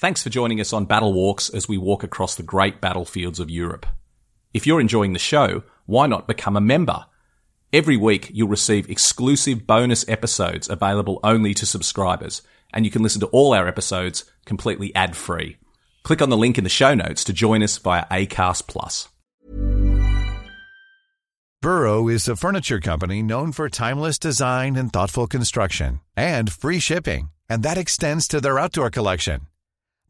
Thanks for joining us on Battle Walks as we walk across the great battlefields of Europe. If you're enjoying the show, why not become a member? Every week, you'll receive exclusive bonus episodes available only to subscribers, and you can listen to all our episodes completely ad-free. Click on the link in the show notes to join us via Acast+. Burrow is a furniture company known for timeless design and thoughtful construction, and free shipping, and that extends to their outdoor collection.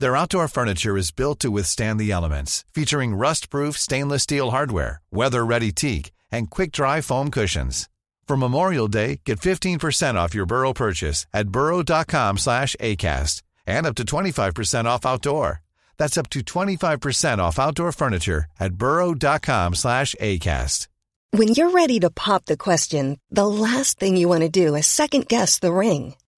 Their outdoor furniture is built to withstand the elements, featuring rust-proof stainless steel hardware, weather-ready teak, and quick-dry foam cushions. For Memorial Day, get 15% off your Burrow purchase at burrow.com/acast and up to 25% off outdoor. That's up to 25% off outdoor furniture at burrow.com/acast. When you're ready to pop the question, the last thing you want to do is second-guess the ring.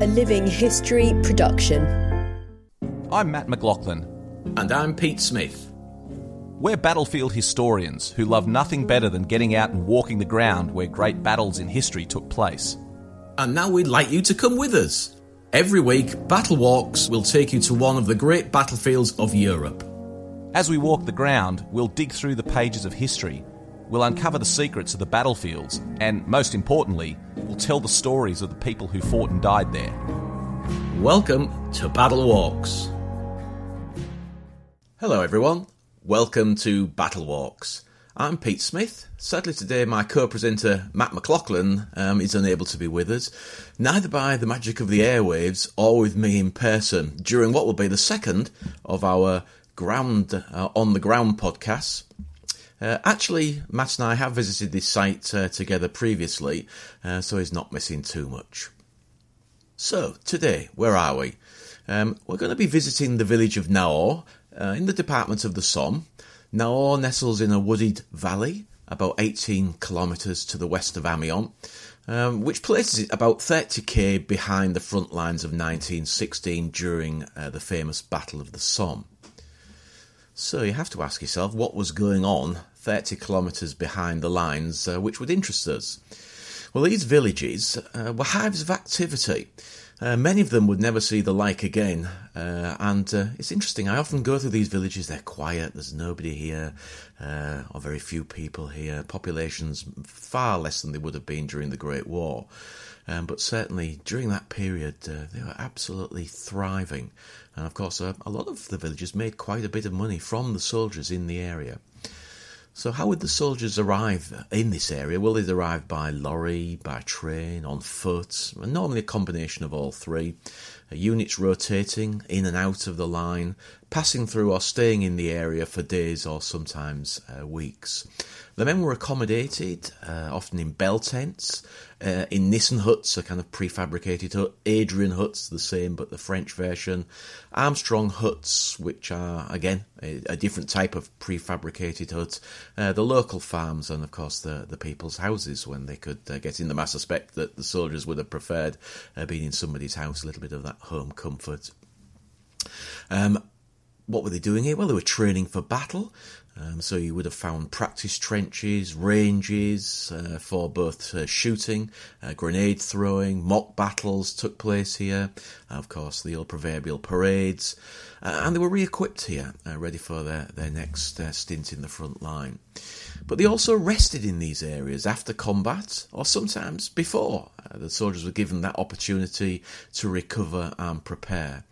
A Living History Production. I'm Matt McLaughlin. And I'm Pete Smith. We're battlefield historians who love nothing better than getting out and walking the ground where great battles in history took place. And now we'd like you to come with us. Every week, Battle Walks will take you to one of the great battlefields of Europe. As we walk the ground, we'll dig through the pages of history. We'll uncover the secrets of the battlefields and, most importantly, we'll tell the stories of the people who fought and died there. Welcome to Battle Walks. Hello, everyone. Welcome to Battle Walks. I'm Pete Smith. Sadly today my co-presenter Matt McLaughlin is unable to be with us, neither by the magic of the airwaves or with me in person, during what will be the second of our on the ground podcasts. Actually, Matt and I have visited this site together previously, so he's not missing too much. So, today, where are we? We're going to be visiting the village of Naours, in the department of the Somme. Naours nestles in a wooded valley about 18 kilometres to the west of Amiens, which places it about 30k behind the front lines of 1916 during the famous Battle of the Somme. So you have to ask yourself what was going on 30 kilometres behind the lines, which would interest us. Well, these villages were hives of activity. Many of them would never see the like again, and it's interesting, I often go through these villages, they're quiet, there's nobody here, or very few people here, populations far less than they would have been during the Great War, but certainly during that period they were absolutely thriving, and of course a lot of the villagers made quite a bit of money from the soldiers in the area. So how would the soldiers arrive in this area? Well, they'd arrive by lorry, by train, on foot, and normally a combination of all three. Units rotating in and out of the line, passing through or staying in the area for days or sometimes weeks. The men were accommodated, often in bell tents, in Nissen huts, a kind of prefabricated hut, Adrian huts, the same but the French version, Armstrong huts, which are, again, a different type of prefabricated hut, the local farms and, of course, the people's houses when they could get in them. I suspect that the soldiers would have preferred being in somebody's house, a little bit of that home comfort. What were they doing here? Well, they were training for battle. So you would have found practice trenches, ranges for both shooting, grenade throwing, mock battles took place here. Of course, the old proverbial parades. And they were re-equipped here, ready for their next stint in the front line. But they also rested in these areas after combat, or sometimes before. The soldiers were given that opportunity to recover and prepare.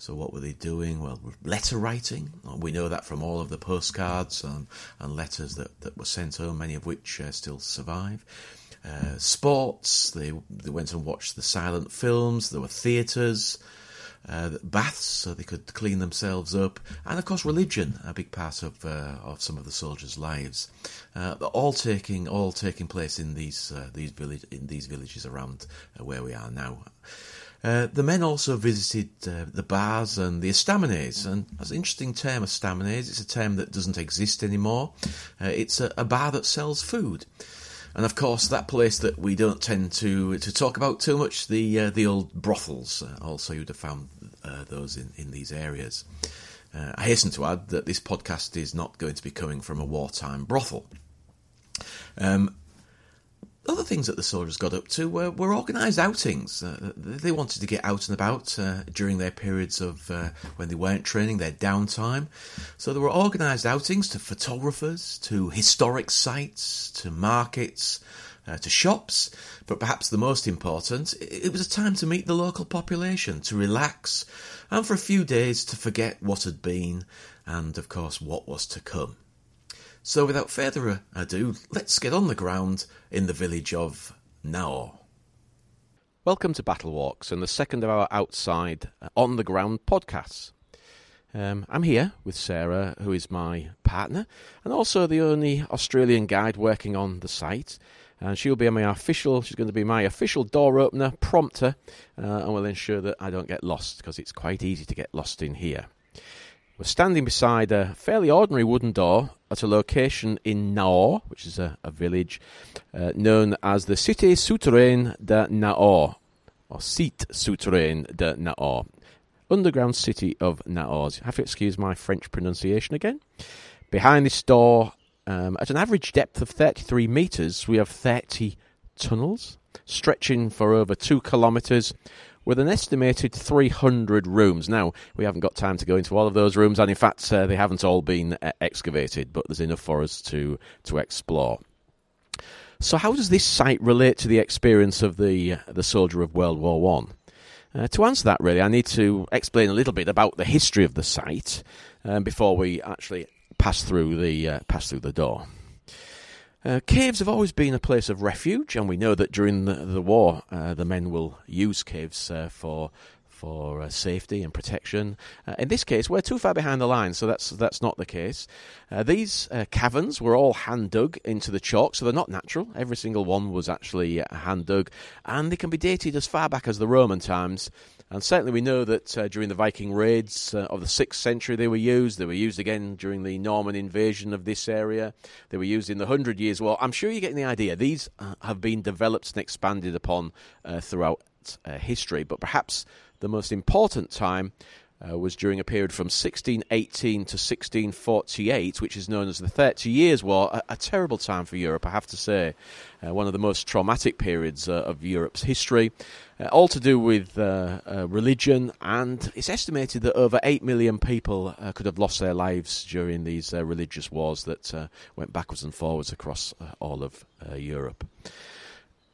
So what were they doing? Well, letter writing. We know that from all of the postcards and letters that were sent home, many of which still survive. Sports. They went and watched the silent films. There were theatres. Baths, so they could clean themselves up. And, of course, religion, a big part of some of the soldiers' lives. All taking place in these villages around where we are now. The men also visited the bars and the estaminets, and that's an interesting term, estaminets. It's a term that doesn't exist anymore. It's a bar that sells food. And of course, that place that we don't tend to talk about too much, the old brothels. Also, you'd have found those in these areas. I hasten to add that this podcast is not going to be coming from a wartime brothel. Other things that the soldiers got up to were organised outings. They wanted to get out and about during their periods of when they weren't training, their downtime. So there were organised outings to photographers, to historic sites, to markets, to shops. But perhaps the most important, it was a time to meet the local population, to relax, and for a few days to forget what had been and, of course, what was to come. So without further ado, let's get on the ground in the village of Naours. Welcome to Battle Walks and the second of our outside on the ground podcasts. I'm here with Sarah, who is my partner and also the only Australian guide working on the site. And she'll be my official door opener, prompter, and will ensure that I don't get lost, because it's quite easy to get lost in here. We're standing beside a fairly ordinary wooden door at a location in Naours, which is a village known as the Cité Souterraine de Naours, or Cité Souterraine de Naours, underground city of Naours. You have to excuse my French pronunciation again. Behind this door, at an average depth of 33 metres, we have 30 tunnels stretching for over 2 kilometres, with an estimated 300 rooms. Now, we haven't got time to go into all of those rooms, and in fact, they haven't all been excavated, but there's enough for us to explore. So how does this site relate to the experience of the soldier of World War One? To answer that, really, I need to explain a little bit about the history of the site before we actually pass through the door. Caves have always been a place of refuge, and we know that during the war, the men will use caves for safety and protection. In this case, we're too far behind the line, so that's not the case. These caverns were all hand-dug into the chalk, so they're not natural. Every single one was actually hand-dug, and they can be dated as far back as the Roman times. And certainly we know that during the Viking raids of the 6th century they were used. They were used again during the Norman invasion of this area. They were used in the 100 Years' War. I'm sure you're getting the idea. These have been developed and expanded upon throughout history. But perhaps the most important time was during a period from 1618 to 1648, which is known as the 30 Years' War, a terrible time for Europe, I have to say. One of the most traumatic periods of Europe's history, all to do with religion, and it's estimated that over 8 million people could have lost their lives during these religious wars that went backwards and forwards across all of Europe.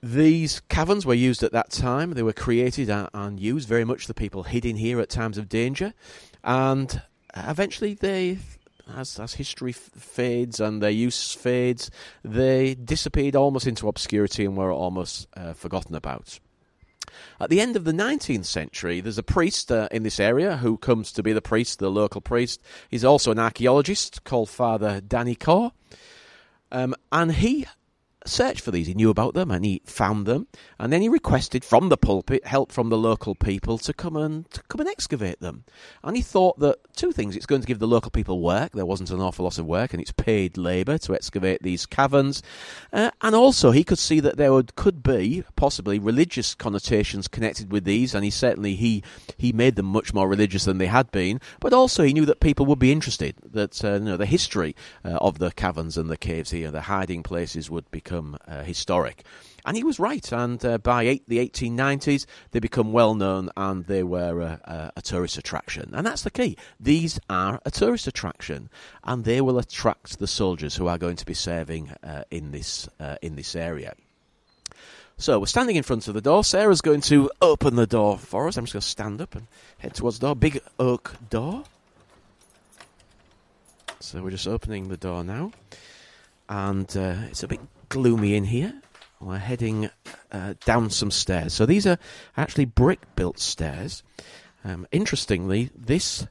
These caverns were used at that time. They were created and used very much. The people hid in here at times of danger. And eventually they, as history fades and their use fades, they disappeared almost into obscurity and were almost forgotten about. At the end of the 19th century, there's a priest in this area who comes to be the local priest. He's also an archaeologist called Father Danicourt. And he searched for these. He knew about them and he found them, and then he requested from the pulpit help from the local people to come and excavate them. And he thought that two things: it's going to give the local people work — there wasn't an awful lot of work, and it's paid labour to excavate these caverns — and also he could see that there could be possibly religious connotations connected with these, and he certainly made them much more religious than they had been. But also he knew that people would be interested, that the history of the caverns and the caves here, the hiding places, would become historic. And he was right, and by the 1890s they become well known, and they were a tourist attraction. And that's the key: these are a tourist attraction, and they will attract the soldiers who are going to be serving in this area. So we're standing in front of the door. Sarah's going to open the door for us. I'm just going to stand up and head towards the door. Big oak door. So we're just opening the door now, and it's a bit gloomy in here. We're heading down some stairs. So these are actually brick-built stairs. Interestingly, this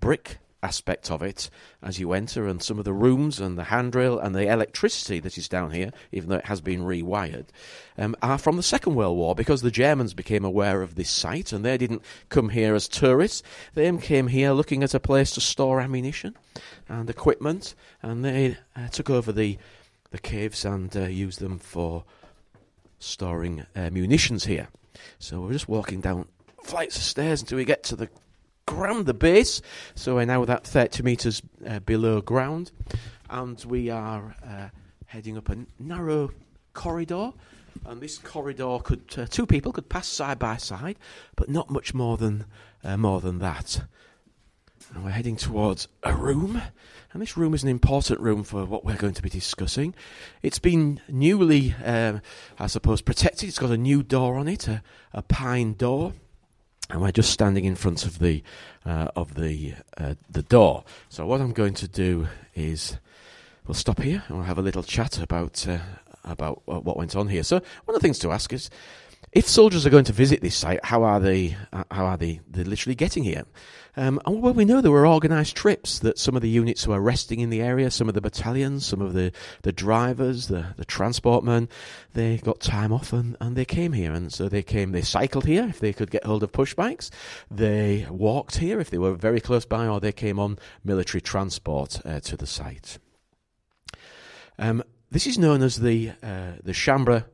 brick aspect of it as you enter, and some of the rooms and the handrail and the electricity that is down here, even though it has been rewired, are from the Second World War, because the Germans became aware of this site and they didn't come here as tourists. They came here looking at a place to store ammunition and equipment, and they took over the caves and used them for storing munitions here. So we're just walking down flights of stairs until we get to the ground, the base. So we're now about 30 metres below ground, and we are heading up a narrow corridor, and this corridor could two people could pass side by side, but not much more than that. And we're heading towards a room, and this room is an important room for what we're going to be discussing. It's been newly, I suppose, protected. It's got a new door on it, a pine door, and we're just standing in front of the door. So what I'm going to do is we'll stop here and we'll have a little chat about what went on here. So one of the things to ask is, if soldiers are going to visit this site, how are they literally getting here? Well, we know there were organised trips, that some of the units were resting in the area, some of the battalions, some of the drivers, the transportmen, they got time off and they came here. And so they cycled here if they could get hold of pushbikes, they walked here if they were very close by, or they came on military transport to the site. This is known as the Chambre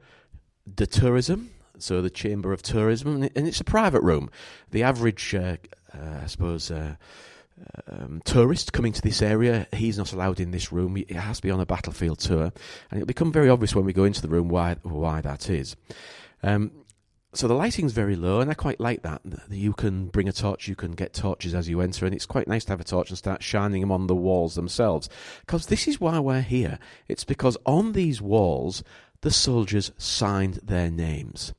de Tourisme, so the Chamber of Tourism, and it's a private room. The average, tourist coming to this area, he's not allowed in this room. It has to be on a battlefield tour, and it'll become very obvious when we go into the room why that is. So the lighting's very low, and I quite like that. You can bring a torch, you can get torches as you enter, and it's quite nice to have a torch and start shining them on the walls themselves, because this is why we're here. It's because on these walls, the soldiers signed their names.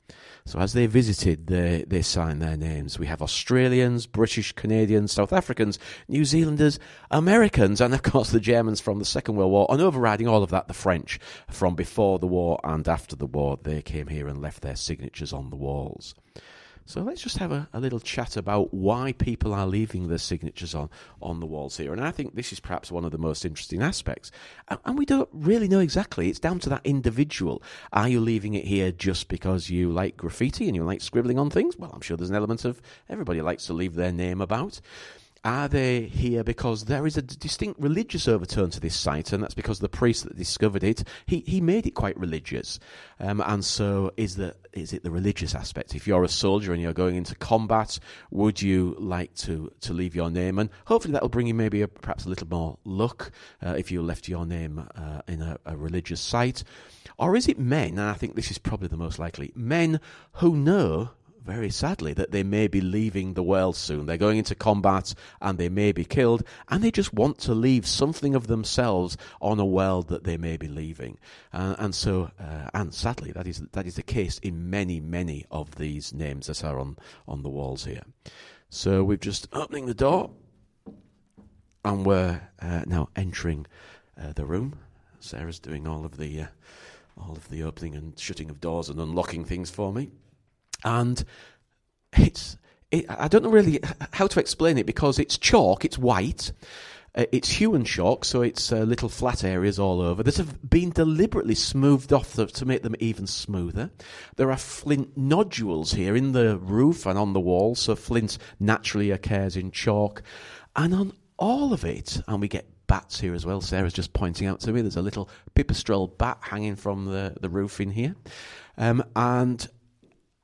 So as they visited, they signed their names. We have Australians, British, Canadians, South Africans, New Zealanders, Americans, and of course the Germans from the Second World War, and overriding all of that, the French from before the war and after the war. They came here and left their signatures on the walls. So let's just have a little chat about why people are leaving their signatures on the walls here. And I think this is perhaps one of the most interesting aspects. And we don't really know exactly. It's down to that individual. Are you leaving it here just because you like graffiti and you like scribbling on things? Well, I'm sure there's an element of everybody likes to leave their name about. Are they here because there is a distinct religious overtone to this site, and that's because the priest that discovered it, he made it quite religious. And so is it the religious aspect? If you're a soldier and you're going into combat, would you like to leave your name? And hopefully that'll bring you maybe perhaps a little more luck if you left your name in a religious site. Or is it men, and I think this is probably the most likely, men who know, very sadly, that they may be leaving the world soon. They're going into combat and they may be killed, and they just want to leave something of themselves on a world that they may be leaving. And sadly, that is the case in many, many of these names that are on the walls here. So we're just opening the door, and we're now entering the room. Sarah's doing all of the opening and shutting of doors and unlocking things for me. And I don't know really how to explain it, because it's chalk, it's white, it's hewn chalk, so it's little flat areas all over that have been deliberately smoothed off to make them even smoother. There are flint nodules here in the roof and on the walls, so flint naturally occurs in chalk. And on all of it, and we get bats here as well. Sarah's just pointing out to me there's a little pipistrel bat hanging from the roof in here. And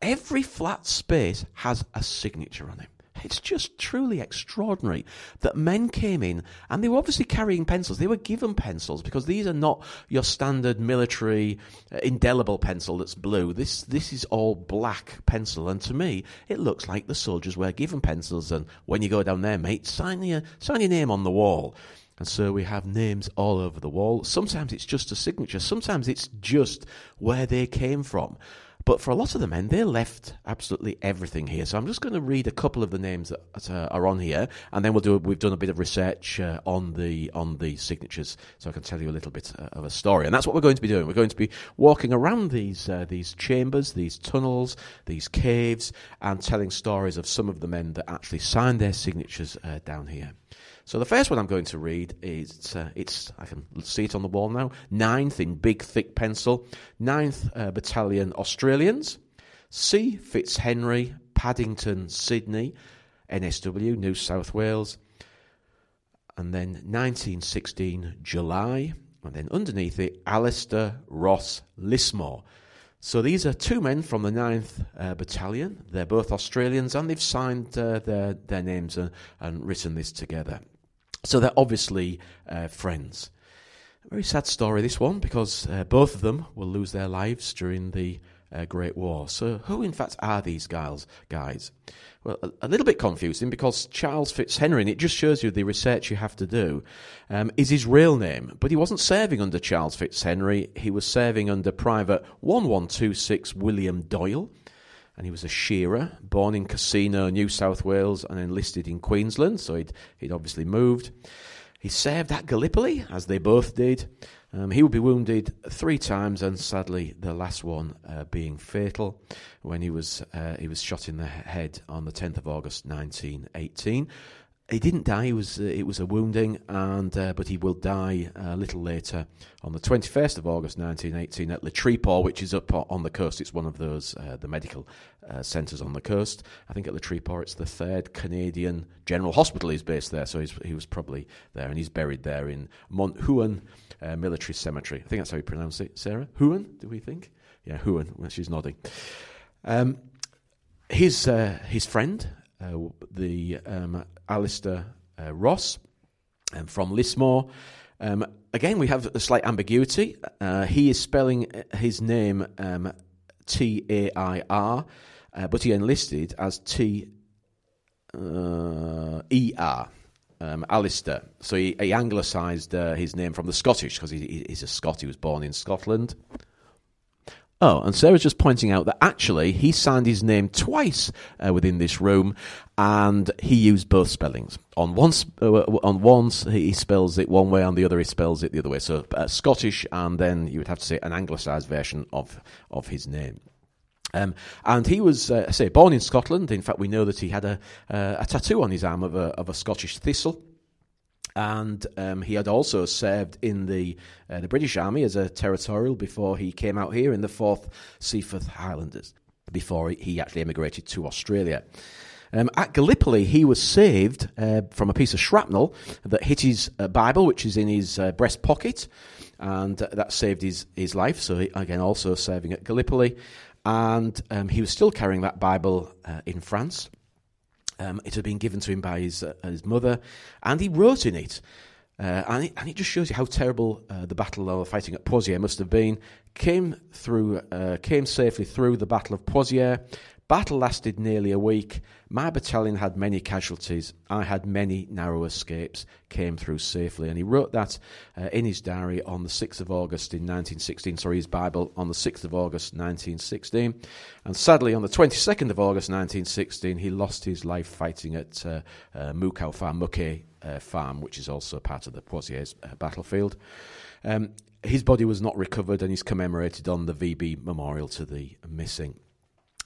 every flat space has a signature on it. It's just truly extraordinary that men came in, and they were obviously carrying pencils. They were given pencils, because these are not your standard military indelible pencil that's blue. This is all black pencil, and to me, it looks like the soldiers were given pencils, and when you go down there, mate, sign your name on the wall. And so we have names all over the wall. Sometimes it's just a signature. Sometimes it's just where they came from. But for a lot of the men, they left absolutely everything here. So I'm just going to read a couple of the names that are on here, and then we've done a bit of research on the signatures, so I can tell you a little bit of a story. And that's what we're going to be doing. We're going to be walking around these chambers, these tunnels, these caves, and telling stories of some of the men that actually signed their signatures down here. So the first one I'm going to read is, I can see it on the wall now, 9th in big thick pencil, 9th Battalion Australians, C. Fitzhenry, Paddington, Sydney, NSW, New South Wales, and then 1916 July, and then underneath it, Alistair Ross Lismore. So these are two men from the 9th Battalion. They're both Australians, and they've signed their names and written this together. So they're obviously friends. A very sad story, this one, because both of them will lose their lives during the Great War. So who, in fact, are these guys? Well, a little bit confusing, because Charles Fitzhenry, and it just shows you the research you have to do, is his real name. But he wasn't serving under Charles Fitzhenry. He was serving under Private 1126 William Doyle, and he was a shearer, born in Casino, New South Wales, and enlisted in Queensland, so he'd obviously moved. He served at Gallipoli, as they both did. He would be wounded 3 times, and sadly, the last one being fatal when he was shot in the head on the 10th of August, 1918. He didn't die; it was a wounding, but he will die a little later on the 21st of August, 1918, at Le Tréport, which is up on the coast. It's one of those the medical centres on the coast. I think at Le Tréport, it's the 3rd Canadian General Hospital is based there, so he was probably there, and he's buried there in Mount Huon. Military Cemetery. I think that's how you pronounce it, Sarah. Huon, do we think? Yeah, Huon. Well, she's nodding. His friend, Alistair Ross, from Lismore. Again, we have a slight ambiguity. He is spelling his name T-A-I-R, but he enlisted as T-E-R. Alistair. So he anglicised his name from the Scottish, because he's a Scot. He was born in Scotland. Oh, and Sarah's just pointing out that actually he signed his name twice within this room, and he used both spellings. On once he spells it one way, on the other he spells it the other way. So Scottish, and then you would have to say an anglicised version of his name. And he was, born in Scotland. In fact, we know that he had a tattoo on his arm of a Scottish thistle, and he had also served in the British Army as a territorial before he came out here in the 4th Seaforth Highlanders, before he actually emigrated to Australia. At Gallipoli, he was saved from a piece of shrapnel that hit his Bible, which is in his breast pocket, and that saved his life. So he, again, also serving at Gallipoli. And he was still carrying that Bible in France. It had been given to him by his mother, and he wrote in it. And it just shows you how terrible the battle or fighting at Pozières must have been. Came safely through the Battle of Pozières. Battle lasted nearly a week. My battalion had many casualties. I had many narrow escapes. Came through safely. And he wrote that in his diary on the 6th of August in 1916. Sorry, his Bible on the 6th of August, 1916. And sadly, on the 22nd of August, 1916, he lost his life fighting at Mouquet Farm, which is also part of the Pozières battlefield. His body was not recovered, and he's commemorated on the VB Memorial to the missing.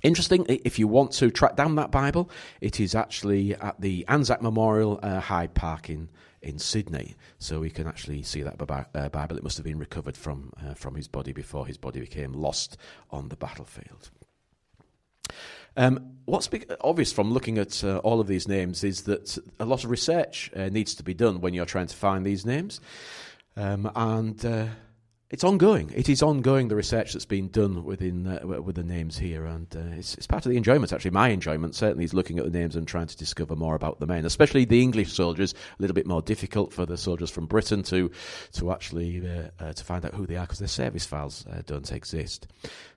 Interesting, if you want to track down that Bible, it is actually at the Anzac Memorial, Hyde Park in Sydney. So we can actually see that Bible. It must have been recovered from his body before his body became lost on the battlefield. What's obvious from looking at all of these names is that a lot of research needs to be done when you're trying to find these names. It's ongoing. It is ongoing, the research that's been done with the names here, and it's part of the enjoyment, actually. My enjoyment, certainly, is looking at the names and trying to discover more about the men, especially the English soldiers. A little bit more difficult for the soldiers from Britain to actually to find out who they are, because their service files don't exist.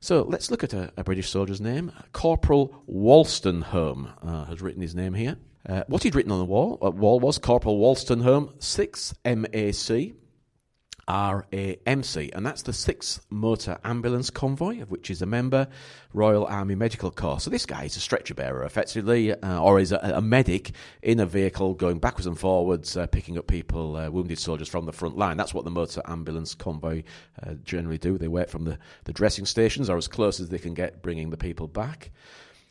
So let's look at a British soldier's name. Corporal Walstenholme has written his name here. What he'd written on the wall was Corporal Walstenholme, 6th MAC, RAMC, and that's the 6th Motor Ambulance Convoy, of which is a member, Royal Army Medical Corps. So this guy is a stretcher bearer, effectively, or is a medic in a vehicle going backwards and forwards, picking up people, wounded soldiers from the front line. That's what the Motor Ambulance Convoy generally do. They work from the dressing stations, or as close as they can get, bringing the people back.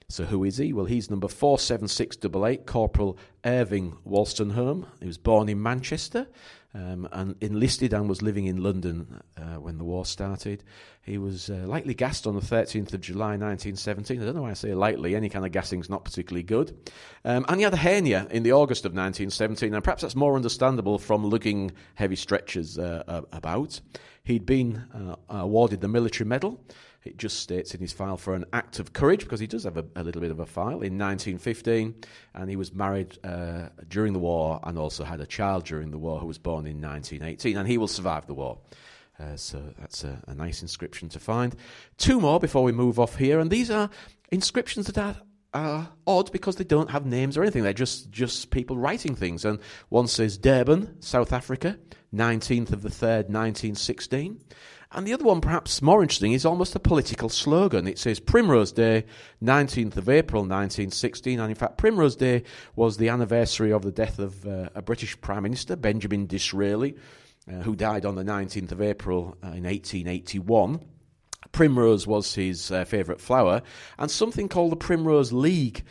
So who is he? Well, he's number 47688, Corporal Irving Walstenholme. He was born in Manchester and enlisted and was living in London when the war started. He was lightly gassed on the 13th of July 1917. I don't know why I say lightly. Any kind of gassing's not particularly good. And he had a hernia in the August of 1917, and perhaps that's more understandable from lugging heavy stretchers about. He'd been awarded the Military Medal. It just states in his file for an act of courage, because he does have a little bit of a file, in 1915, and he was married during the war and also had a child during the war who was born in 1918, and he will survive the war. So that's a nice inscription to find. Two more before we move off here, and these are inscriptions that are odd because they don't have names or anything. They're just people writing things. And one says Durban, South Africa, 19th of the 3rd, 1916. And the other one, perhaps more interesting, is almost a political slogan. It says Primrose Day, 19th of April, 1916. And in fact, Primrose Day was the anniversary of the death of a British Prime Minister, Benjamin Disraeli, who died on the 19th of April in 1881. Primrose was his favourite flower, and something called the Primrose League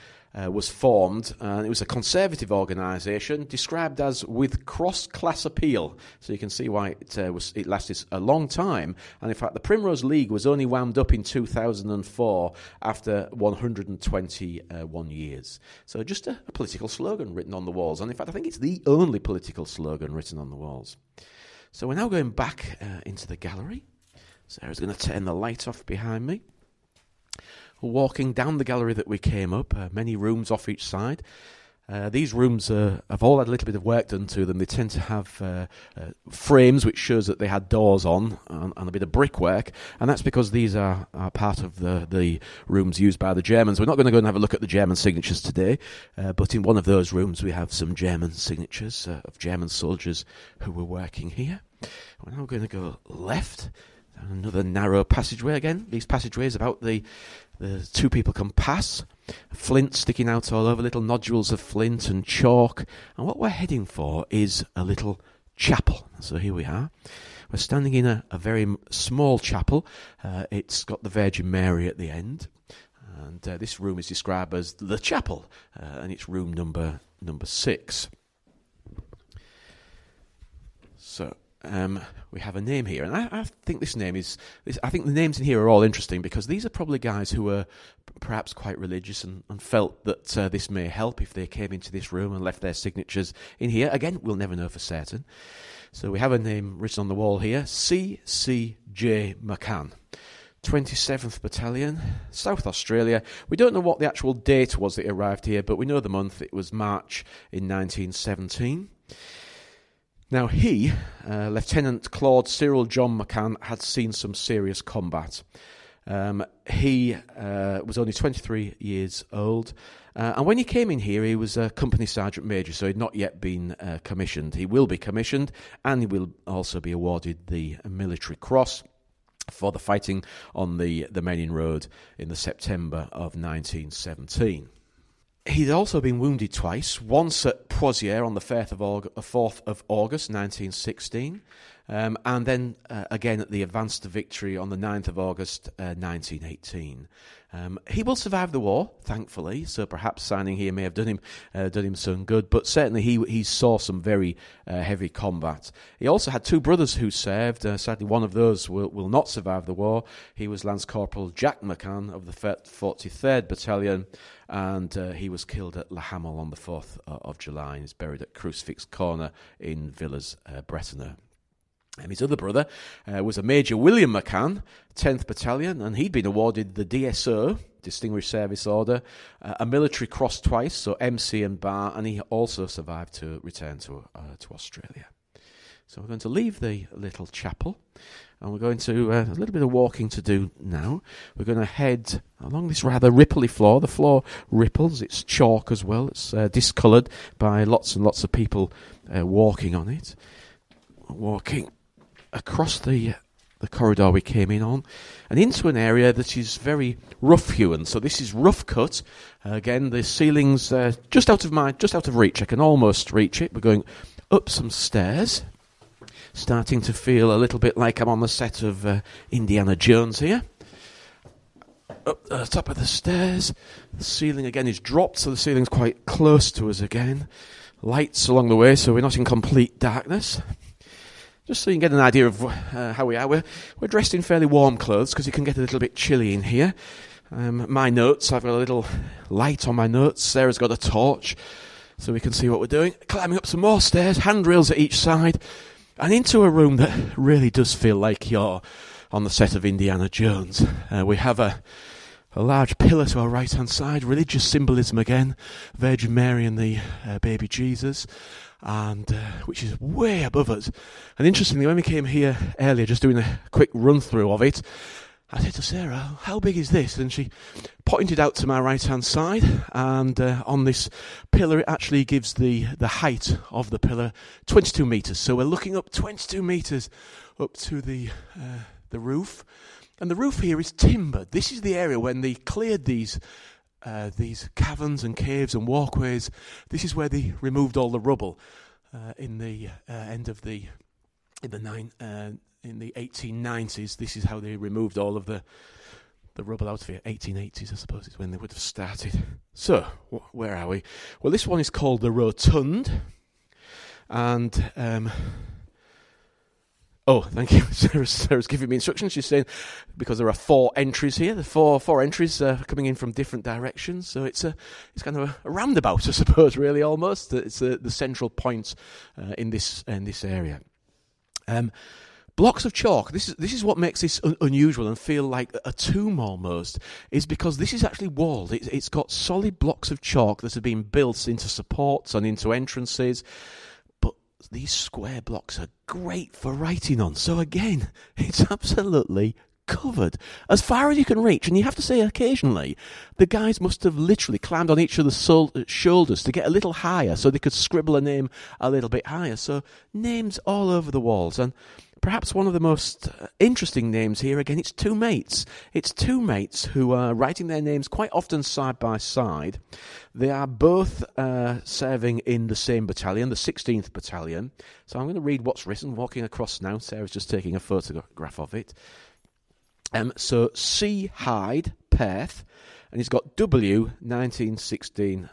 was formed, and it was a conservative organisation described as with cross-class appeal. So you can see why it lasted a long time. And in fact, the Primrose League was only wound up in 2004 after 121 years. So just a political slogan written on the walls. And in fact, I think it's the only political slogan written on the walls. So we're now going back into the gallery. Sarah's going to turn the light off behind me. Walking down the gallery that we came up, many rooms off each side. These rooms have all had a little bit of work done to them. They tend to have frames which shows that they had doors on and a bit of brickwork, and that's because these are part of the rooms used by the Germans. We're not going to go and have a look at the German signatures today, but in one of those rooms we have some German signatures of German soldiers who were working here. We're now going to go left. Another narrow passageway again. These passageways about the two people can pass. Flint sticking out all over, little nodules of flint and chalk. And what we're heading for is a little chapel. So here we are. We're standing in a very small chapel. It's got the Virgin Mary at the end. And this room is described as the chapel. And it's room number 6. So... we have a name here, and I think this name is... I think the names in here are all interesting because these are probably guys who were perhaps quite religious and felt that this may help if they came into this room and left their signatures in here. Again, we'll never know for certain. So we have a name written on the wall here, C.C.J. McCann. 27th Battalion, South Australia. We don't know what the actual date was that arrived here, but we know the month. It was March in 1917. Now he, Lieutenant Claude Cyril John McCann, had seen some serious combat. He was only 23 years old, and when he came in here, he was a company sergeant major, so he'd not yet been commissioned. He will be commissioned, and he will also be awarded the Military Cross for the fighting on the Menin Road in the September of 1917. He'd also been wounded twice, once at Pozières on the 4th of August 1916, and then again at the Advance to Victory on the 9th of August 1918. He will survive the war, thankfully, so perhaps signing here may have done him some good, but certainly he saw some very heavy combat. He also had two brothers who served. Sadly, one of those will not survive the war. He was Lance Corporal Jack McCann of the 43rd Battalion, and he was killed at Le Hamel on the 4th of July and is buried at Crucifix Corner in Villers-Bretonneux. And his other brother was a Major William McCann, 10th Battalion, and he'd been awarded the DSO, Distinguished Service Order, a Military Cross twice, so MC and Bar, and he also survived to return to Australia. So we're going to leave the little chapel, and we're going to a little bit of walking to do now. We're going to head along this rather ripply floor. The floor ripples. It's chalk as well. It's discoloured by lots and lots of people walking on it. Walking across the corridor we came in on and into an area that is very rough-hewn. So this is rough-cut. Again, the ceiling's just out of reach. I can almost reach it. We're going up some stairs, starting to feel a little bit like I'm on the set of Indiana Jones here. up the top of the stairs. The ceiling again is dropped, so the ceiling's quite close to us again. Lights along the way, so we're not in complete darkness. Just so you can get an idea of how we are. We're dressed in fairly warm clothes because it can get a little bit chilly in here. My notes, I've got a little light on my notes. Sarah's got a torch so we can see what we're doing. Climbing up some more stairs, handrails at each side, and into a room that really does feel like you're on the set of Indiana Jones. We have a large pillar to our right-hand side, religious symbolism again, Virgin Mary and the baby Jesus, and which is way above us. And interestingly, when we came here earlier, just doing a quick run-through of it, I said to Sarah, how big is this? And she pointed out to my right-hand side, and on this pillar, it actually gives the height of the pillar 22 metres. So we're looking up 22 metres up to the roof. And the roof here is timbered. This is the area when they cleared these caverns and caves and walkways. This is where they removed all the rubble in the end of the in the 1890s. This is how they removed all of the rubble out of here. 1880s, I suppose, is when they would have started. So, where are we? Well, this one is called the Rotonde, and. Oh, thank you. Sarah's giving me instructions. She's saying, because there are four entries here, the four entries coming in from different directions, so it's kind of a roundabout, I suppose, really, almost. It's the central point in this area. Blocks of chalk. This is what makes this unusual and feel like a tomb almost, is because this is actually walled. It's got solid blocks of chalk that have been built into supports and into entrances. These square blocks are great for writing on. So again, it's absolutely covered as far as you can reach. And you have to say occasionally, the guys must have literally climbed on each other's shoulders to get a little higher so they could scribble a name a little bit higher. So names all over the walls. And perhaps one of the most interesting names here, again, it's two mates. It's two mates who are writing their names quite often side by side. They are both serving in the same battalion, the 16th Battalion. So I'm going to read what's written, walking across now. Sarah's just taking a photograph of it. So C. Hyde, Perth, and he's got W, 1916,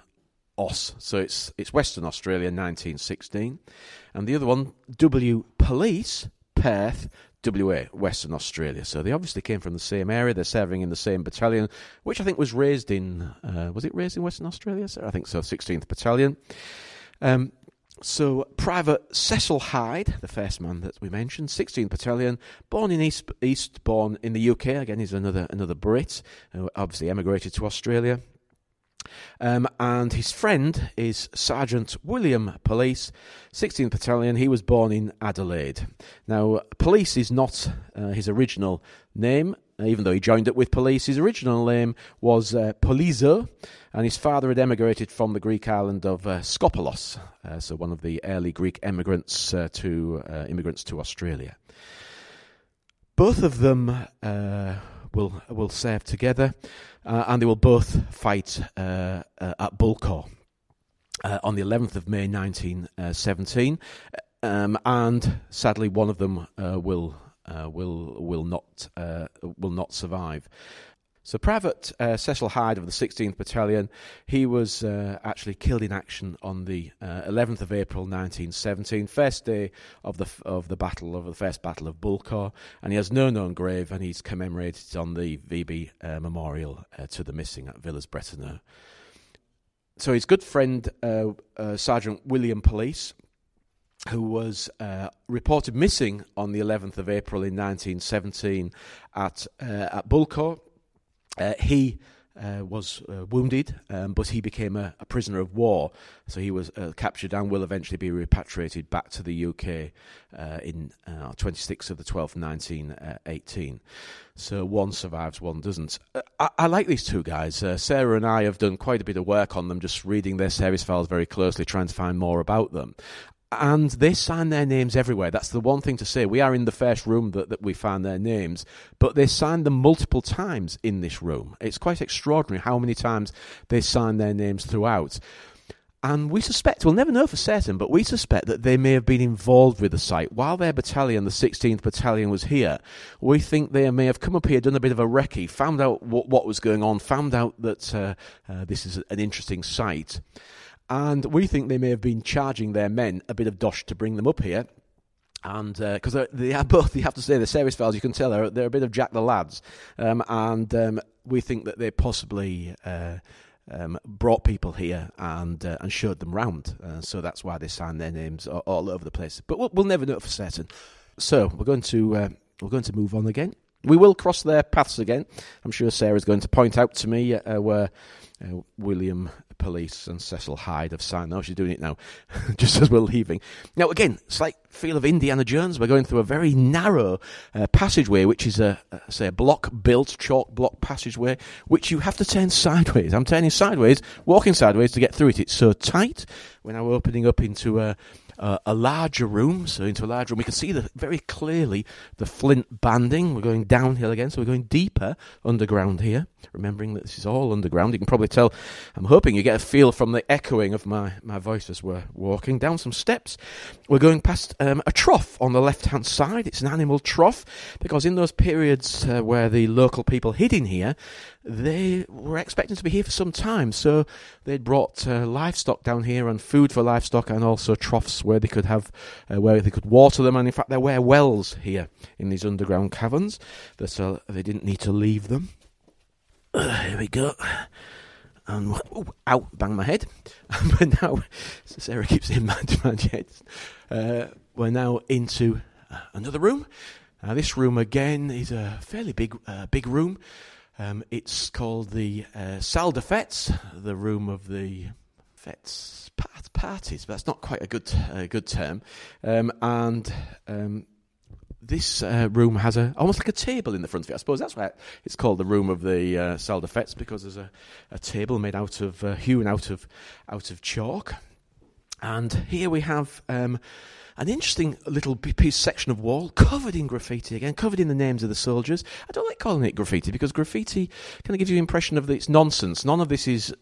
Aus. So it's Western Australia, 1916. And the other one, W. Police, Perth, WA, Western Australia. So they obviously came from the same area. They're serving in the same battalion, which I think was raised in... was it raised in Western Australia? I think so, 16th Battalion. So Private Cecil Hyde, the first man that we mentioned, 16th Battalion, born in Eastbourne in the UK. Again, he's another Brit, who obviously emigrated to Australia. And his friend is Sergeant William Police, 16th Battalion. He was born in Adelaide. Now, Police is not his original name, even though he joined up with Police. His original name was Polizo, and his father had emigrated from the Greek island of Skopelos, so one of the early Greek immigrants to Australia. Both of them will serve together, and they will both fight at Bulcore on the 11th of May 1917. And sadly, one of them will not survive. So Private Cecil Hyde of the 16th Battalion, he was actually killed in action on the 11th of April 1917, first day of the first battle of Bulcore, and he has no known grave, and he's commemorated on the VB Memorial to the missing at Villers-Bretonneux. So his good friend Sergeant William Police, who was reported missing on the 11th of April in 1917 at Bulcore. He was wounded, but he became a prisoner of war. So he was captured and will eventually be repatriated back to the UK in 26th of the 12th, 1918. So one survives, one doesn't. I like these two guys. Sarah and I have done quite a bit of work on them, just reading their service files very closely, trying to find more about them. And they sign their names everywhere. That's the one thing to say. We are in the first room that we found their names, but they signed them multiple times in this room. It's quite extraordinary how many times they signed their names throughout. And we suspect, we'll never know for certain, but we suspect that they may have been involved with the site. While their battalion, the 16th Battalion, was here, we think they may have come up here, done a bit of a recce, found out what was going on, found out that this is an interesting site. And we think they may have been charging their men a bit of dosh to bring them up here. And because they are both, you have to say, the service fellas, you can tell, they're a bit of Jack the Lads. We think that they possibly... brought people here and showed them round. So that's why they signed their names all over the place. But we'll never know for certain. So we're going to move on again. We will cross their paths again. I'm sure Sarah's going to point out to me where William Police and Cecil Hyde have signed. No, she's doing it now, just as we're leaving. Now, again, slight feel of Indiana Jones. We're going through a very narrow passageway, which is a block-built, chalk-block passageway, which you have to turn sideways. I'm turning sideways, walking sideways to get through it. It's so tight. We're now opening up into a larger room. So into a large room, we can see very clearly the flint banding. We're going downhill again, so we're going deeper underground here, remembering that this is all underground. You can probably tell, I'm hoping you get a feel from the echoing of my voice as we're walking down some steps. We're going past a trough on the left-hand side. It's an animal trough, because in those periods where the local people hid in here, they were expecting to be here for some time, so they'd brought livestock down here and food for livestock, and also troughs where they could have water them. And in fact, there were wells here in these underground caverns, so they didn't need to leave them. Here we go. And ow, bang my head. But now, Sarah keeps saying my head. We're now into another room. This room again is a fairly big room. It's called the Salle des Fêtes, the room of the fêtes parties. But that's not quite a good term. This room has almost like a table in the front of it. I suppose that's why it's called the room of the Salle des Fêtes, because there's a table made out of hewn out of chalk. And here we have an interesting little section of wall covered in graffiti again, covered in the names of the soldiers. I don't like calling it graffiti, because graffiti kind of gives you the impression of that it's nonsense. None of this is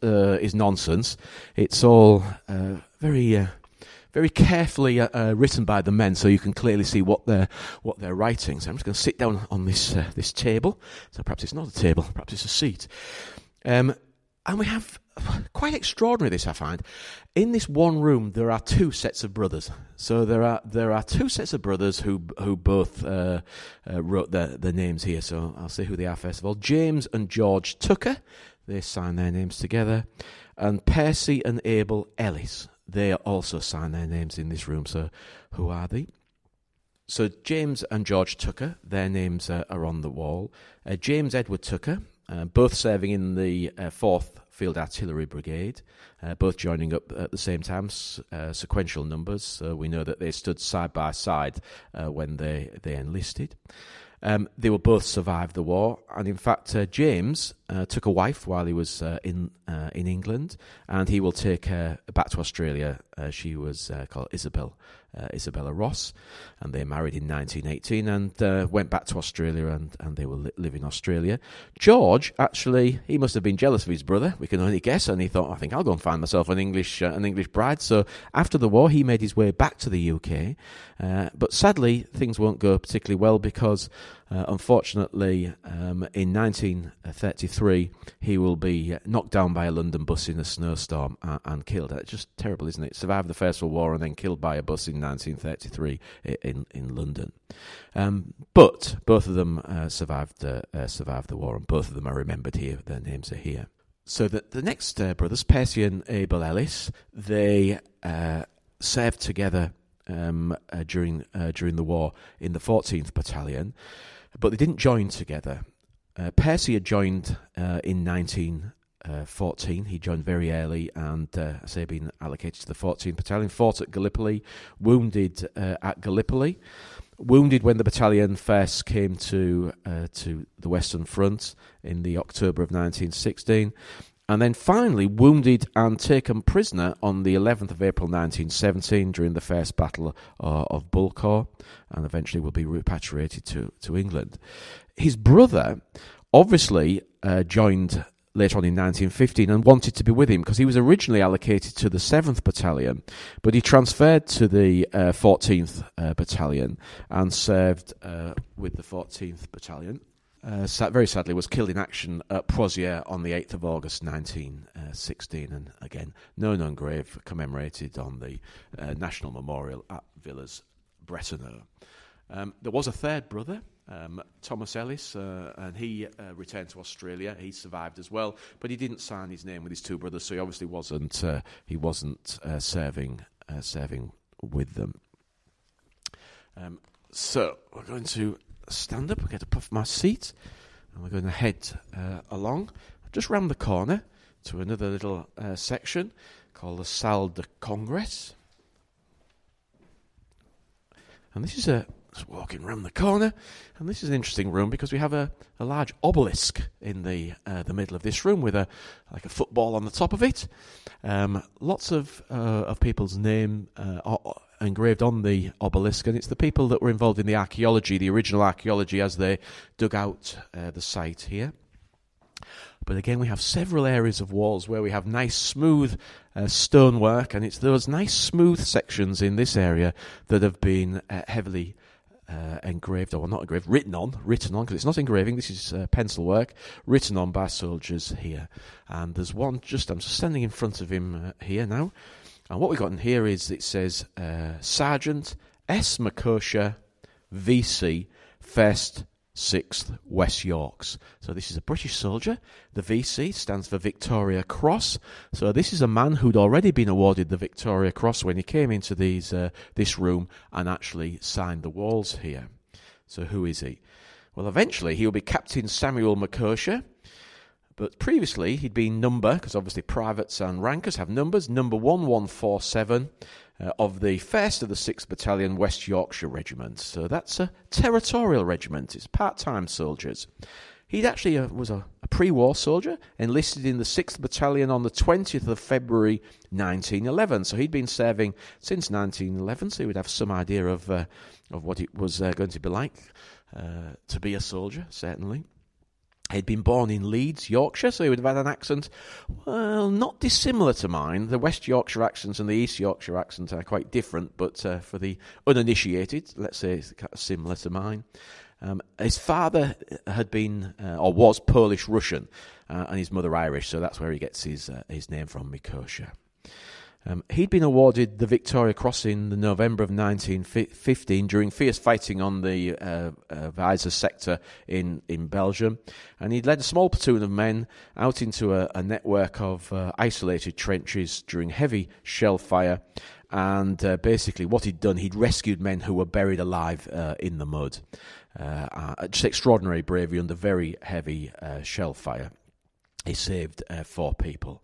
nonsense. It's all very. Very carefully written by the men, so you can clearly see what they're writing. So I'm just going to sit down on this table. So perhaps it's not a table, perhaps it's a seat. And we have quite extraordinary this, I find. In this one room, there are two sets of brothers. So there are two sets of brothers who both wrote their names here. So I'll say who they are first of all. James and George Tucker, they sign their names together, and Percy and Abel Ellis. They also sign their names in this room. So who are they? So James and George Tucker, their names are on the wall. James Edward Tucker, both serving in the 4th Field Artillery Brigade, both joining up at the same time, sequential numbers. So we know that they stood side by side when they enlisted. They will both survive the war, and in fact, James took a wife while he was in England, and he will take her back to Australia. She was called Isabella Ross, and they married in 1918 and went back to Australia, and they will live in Australia. George, actually, he must have been jealous of his brother, we can only guess, and he thought, I think I'll go and find myself an English bride. So after the war, he made his way back to the UK, but sadly, things won't go particularly well, because unfortunately, in 1933, he will be knocked down by a London bus in a snowstorm and killed. It's just terrible, isn't it? Survived the First World War and then killed by a bus in 1933 in London. But both of them survived the war, and both of them are remembered here. Their names are here. So the next brothers, Percy and Abel Ellis, they served together during the war in the 14th Battalion, but they didn't join together. Percy had joined in 1914. He joined very early and, as I say, been allocated to the 14th Battalion. Fought at Gallipoli, wounded at Gallipoli, wounded when the battalion first came to the Western Front in the October of 1916. And then finally wounded and taken prisoner on the 11th of April 1917 during the First Battle of Bullecourt, and eventually will be repatriated to England. His brother obviously joined later on in 1915 and wanted to be with him because he was originally allocated to the 7th Battalion, but he transferred to the 14th Battalion and served with the 14th Battalion. Very sadly, was killed in action at Pozières on the 8th of August 1916, and again, no known grave, commemorated on the National Memorial at Villers-Bretonneux. There was a third brother, Thomas Ellis, and he returned to Australia. He survived as well, but he didn't sign his name with his two brothers, so he obviously wasn't serving with them. So we're going to stand up, get a puff my seat, and we're going to head along, just round the corner to another little section called the Salle de Congrès. And this is a walking round the corner, and this is an interesting room because we have a large obelisk in the middle of this room with a football on the top of it. Lots of people's name are engraved on the obelisk, and it's the people that were involved in the original archaeology, as they dug out the site here. But again, we have several areas of walls where we have nice, smooth stonework, and it's those nice, smooth sections in this area that have been heavily written on, because it's not engraving, this is pencil work, written on by soldiers here. And there's one I'm just standing in front of him here now, and what we've got in here is, it says, Sergeant S. McCosher, VC, 1st, 6th, West Yorks. So this is a British soldier. The VC stands for Victoria Cross. So this is a man who'd already been awarded the Victoria Cross when he came into this room and actually signed the walls here. So who is he? Well, eventually he'll be Captain Samuel McCosher, but previously he'd been because obviously privates and rankers have numbers, number 1147 of the 1st of the 6th Battalion West Yorkshire Regiment. So that's a territorial regiment, it's part-time soldiers. He actually was a pre-war soldier, enlisted in the 6th Battalion on the 20th of February 1911. So he'd been serving since 1911, so he would have some idea of what it was going to be like to be a soldier, certainly. He'd been born in Leeds, Yorkshire, so he would have had an accent, well, not dissimilar to mine. The West Yorkshire accent and the East Yorkshire accent are quite different, but for the uninitiated, let's say it's kind of similar to mine. His father had been, or was, Polish-Russian, and his mother Irish, so that's where he gets his name from, Mikosha. He'd been awarded the Victoria Cross in the November of 1915 during fierce fighting on the Weiser sector in Belgium, and he'd led a small platoon of men out into a network of isolated trenches during heavy shell fire, and basically what he'd done, he'd rescued men who were buried alive in the mud. Just extraordinary bravery under very heavy shell fire. He saved four people.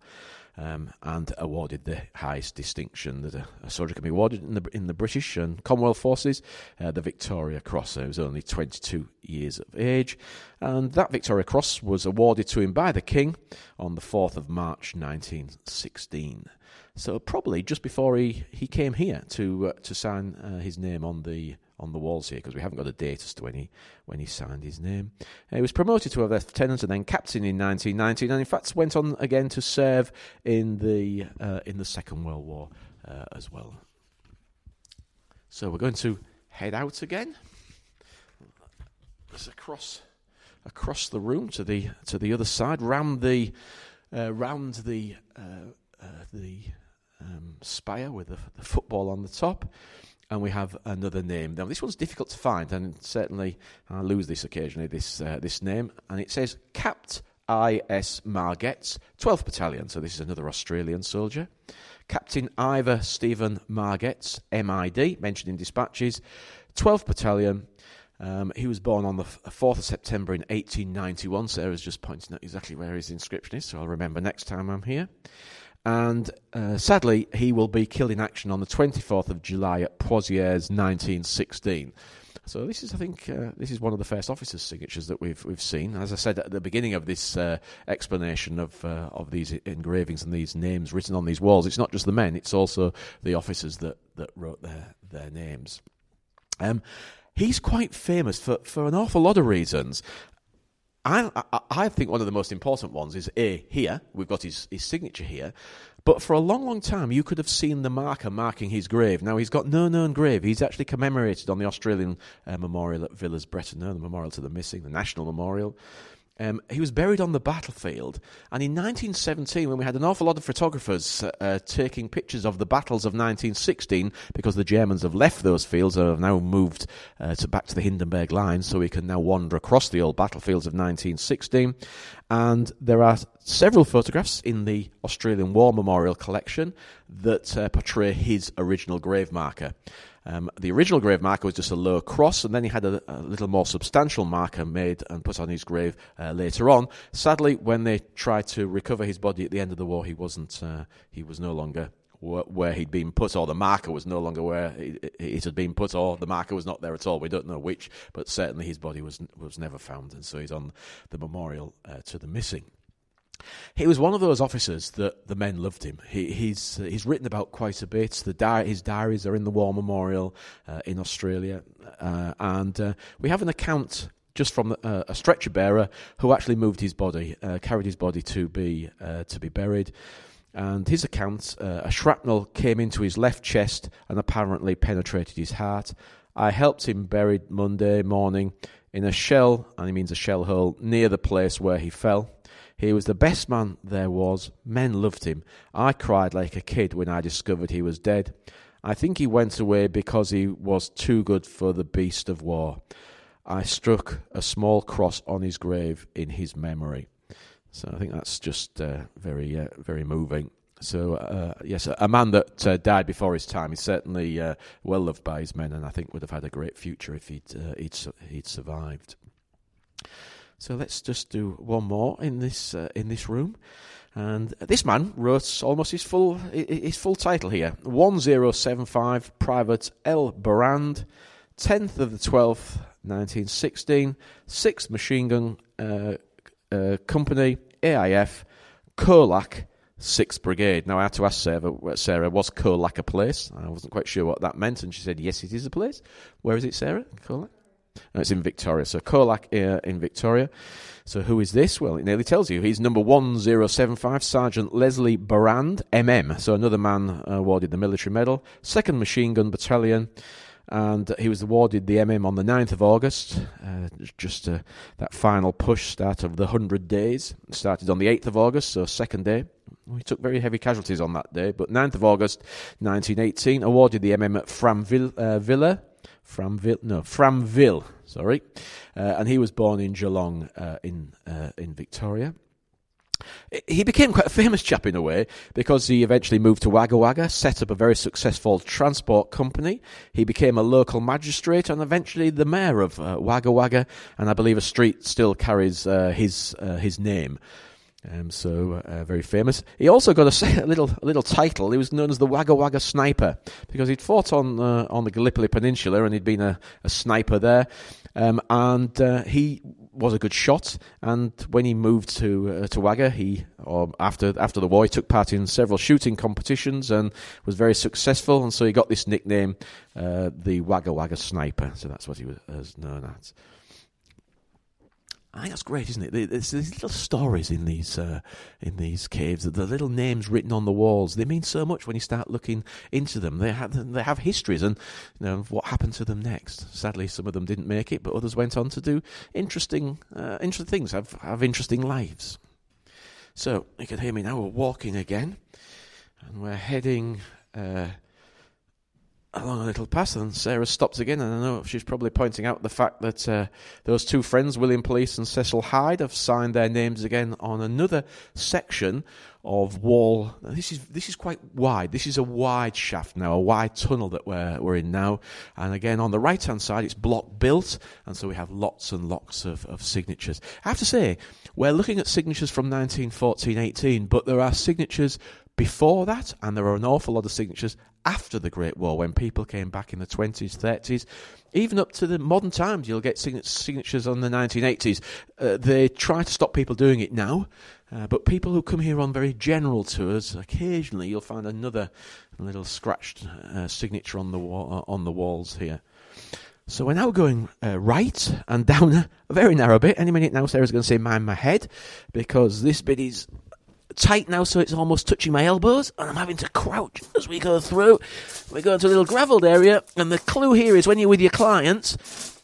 And awarded the highest distinction that a soldier can be awarded in the British and Commonwealth forces, the Victoria Cross. He was only 22 years of age, and that Victoria Cross was awarded to him by the King on the 4th of March 1916. So probably just before he came here to sign his name on the walls here, because we haven't got a date as to when he signed his name. He was promoted to a lieutenant and then captain in 1919, and in fact went on again to serve in the Second World War as well. So we're going to head out again. Just across the room to the other side, round the spire with the football on the top. And we have another name. Now, this one's difficult to find, and certainly I lose this occasionally, this name. And it says Capt. I.S. Margetts, 12th Battalion. So this is another Australian soldier. Captain Ivor Stephen Margetts, M.I.D., mentioned in dispatches, 12th Battalion. He was born on the 4th of September in 1891. Sarah's just pointing out exactly where his inscription is, so I'll remember next time I'm here. And sadly, he will be killed in action on the 24th of July at Pozières, 1916. So this is, I think, one of the first officers' signatures that we've seen. As I said at the beginning of this explanation of these engravings and these names written on these walls, it's not just the men; it's also the officers that wrote their names. He's quite famous for an awful lot of reasons. I think one of the most important ones is here. We've got his signature here. But for a long, long time, you could have seen the marker marking his grave. Now, he's got no known grave. He's actually commemorated on the Australian memorial at Villers-Bretonneux, the memorial to the missing, the national memorial. He was buried on the battlefield. And in 1917, when we had an awful lot of photographers taking pictures of the battles of 1916, because the Germans have left those fields and have now moved back to the Hindenburg Line, so we can now wander across the old battlefields of 1916. And there are several photographs in the Australian War Memorial collection that portray his original grave marker. The original grave marker was just a low cross, and then he had a little more substantial marker made and put on his grave later on. Sadly, when they tried to recover his body at the end of the war, he was no longer where he'd been put, or the marker was no longer where it had been put, or the marker was not there at all. We don't know which, but certainly his body was never found, and so he's on the memorial to the missing. He was one of those officers that the men loved him. He's written about quite a bit. His diaries are in the War Memorial in Australia. And we have an account just from a stretcher bearer who actually moved his body, carried his body to be buried. And his account, a shrapnel came into his left chest and apparently penetrated his heart. I helped him buried Monday morning in a shell, and he means a shell hole, near the place where he fell. He was the best man there was. Men loved him. I cried like a kid when I discovered he was dead. I think he went away because he was too good for the beast of war. I struck a small cross on his grave in his memory. So I think that's just very, very moving. So, yes, a man that died before his time is certainly well loved by his men, and I think would have had a great future if he'd survived. So let's just do one more in this room, and this man wrote almost his full title here: 1075 Private L. Barand, 10th of the 12th, 1916, 6th Machine Gun Company, AIF, Colac, 6th Brigade. Now I had to ask Sarah, was Colac a place? I wasn't quite sure what that meant, and she said, yes, it is a place. Where is it, Sarah? Colac. No, it's in Victoria. So Colac in Victoria. So who is this? Well, it nearly tells you. He's number 1075, Sergeant Leslie Barand, MM. So another man awarded the Military Medal. 2nd Machine Gun Battalion. And he was awarded the MM on the 9th of August, just that final push, start of the 100 days. It started on the 8th of August, so second day. We took very heavy casualties on that day. But 9th of August, 1918, awarded the MM at Framville, and he was born in Geelong, in Victoria. He became quite a famous chap in a way because he eventually moved to Wagga Wagga, set up a very successful transport company. He became a local magistrate and eventually the mayor of Wagga Wagga, and I believe a street still carries his name. So very famous. He also got a little title. He was known as the Wagga Wagga Sniper because he'd fought on the Gallipoli Peninsula and he'd been a sniper there. And he was a good shot. And when he moved to Wagga, after the war, he took part in several shooting competitions and was very successful. And so he got this nickname, the Wagga Wagga Sniper. So that's what he was known as. I think that's great, isn't it? There's these little stories in these caves. The little names written on the walls, they mean so much when you start looking into them. They have histories and, you know, what happened to them next. Sadly, some of them didn't make it, but others went on to do interesting things, have interesting lives. So you can hear me now. We're walking again, and we're heading along a little path, and Sarah stopped again, and I know she's probably pointing out the fact that those two friends, William Police and Cecil Hyde, have signed their names again on another section of wall. This is quite wide. This is a wide shaft now, a wide tunnel that we're in now. And again, on the right-hand side, it's block built, and so we have lots and lots of signatures. I have to say, we're looking at signatures from 1914-18, but there are signatures before that, and there are an awful lot of signatures after the Great War, when people came back in the 20s, 30s, even up to the modern times. You'll get signatures on the 1980s. They try to stop people doing it now, but people who come here on very general tours, occasionally you'll find another little scratched signature on the walls here. So we're now going right and down a very narrow bit. Any minute now Sarah's going to say, mind my head, because this bit is tight now, so it's almost touching my elbows, and I'm having to crouch as we go through. We're going to a little gravelled area, and the clue here is when you're with your clients,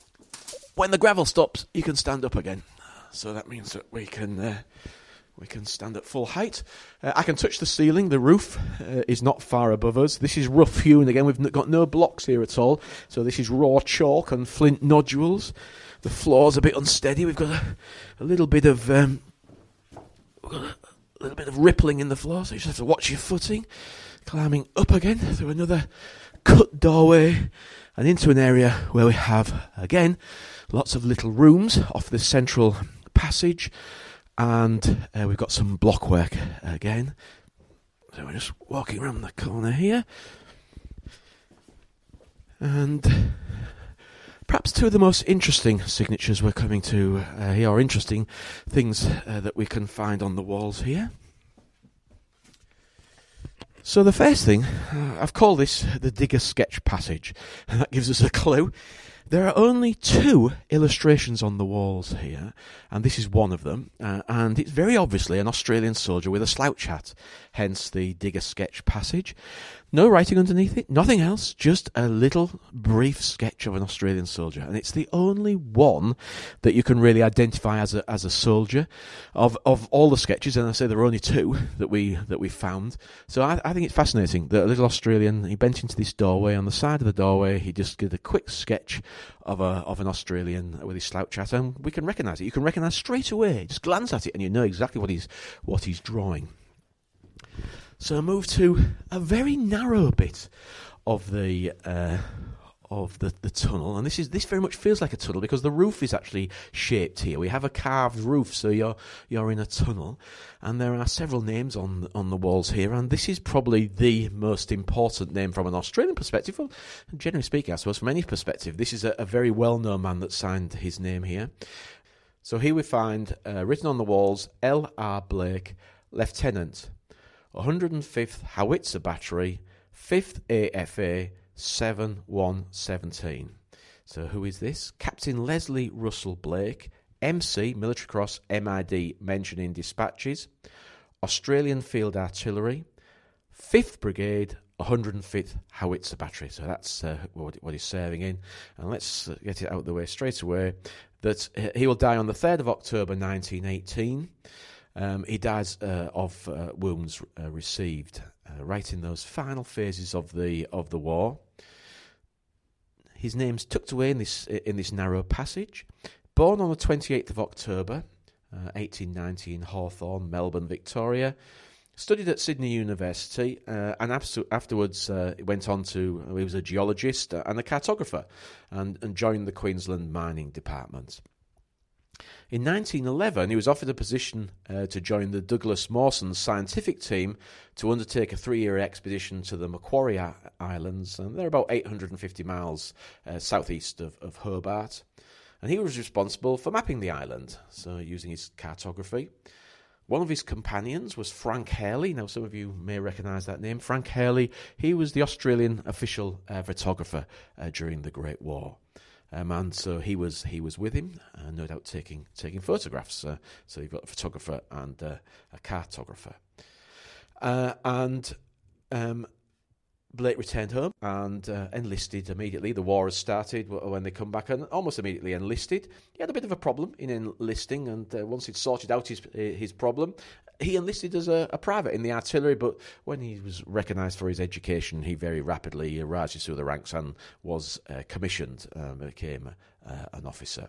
when the gravel stops, you can stand up again. So that means that we can stand at full height. I can touch the ceiling. The roof is not far above us. This is rough hewn. Again, we've got no blocks here at all. So this is raw chalk and flint nodules. The floor's a bit unsteady. We've got a little bit of rippling in the floor. So you just have to watch your footing. Climbing up again through another cut doorway and into an area where we have, again, lots of little rooms off the central passage. And we've got some block work again. So we're just walking around the corner here. And perhaps two of the most interesting signatures we're coming to here, or interesting things that we can find on the walls here. So the first thing, I've called this the Digger Sketch Passage, and that gives us a clue. There are only two illustrations on the walls here, and this is one of them, and it's very obviously an Australian soldier with a slouch hat, hence the Digger Sketch Passage. No writing underneath it, nothing else, just a little brief sketch of an Australian soldier, and it's the only one that you can really identify as a soldier. Of all the sketches, and I say there are only two that we found, so I think it's fascinating that a little Australian, he bent into this doorway, on the side of the doorway he just did a quick sketch of an Australian with his slouch hat, and we can recognise it. You can recognise straight away. Just glance at it, and you know exactly what he's drawing. So I move to a very narrow bit of the tunnel, and this very much feels like a tunnel because the roof is actually shaped here. We have a carved roof, so you're in a tunnel, and there are several names on the walls here, and this is probably the most important name from an Australian perspective. Well, generally speaking, I suppose from any perspective, this is a very well-known man that signed his name here. So here we find written on the walls, L.R. Blake, Lieutenant, 105th Howitzer Battery, 5th AFA. 7117. So who is this? Captain Leslie Russell Blake, MC, Military Cross, MID, mentioned in dispatches, Australian Field Artillery, 5th Brigade, 105th Howitzer Battery. So that's what he's serving in. And let's get it out of the way straight away, that he will die on the 3rd of October 1918. He dies of wounds received, right in those final phases of the war. His name's tucked away in this narrow passage. Born on the 28th of October, 1890 in Hawthorne, Melbourne, Victoria. Studied at Sydney University, and afterwards went on to, he was a geologist and a cartographer, and joined the Queensland Mining Department. In 1911, he was offered a position to join the Douglas Mawson scientific team to undertake a 3-year expedition to the Macquarie Islands, and they're about 850 miles southeast of Hobart. And he was responsible for mapping the island, so using his cartography. One of his companions was Frank Hurley. Now, some of you may recognise that name. Frank Hurley, he was the Australian official photographer during the Great War. And so he was with him, no doubt taking photographs. So you've got a photographer and a cartographer. And Blake returned home and enlisted immediately. The war has started when they come back, and almost immediately enlisted. He had a bit of a problem in enlisting, and once he'd sorted out his problem, he enlisted as a private in the artillery, but when he was recognised for his education, he very rapidly rises through the ranks and was commissioned, became an officer.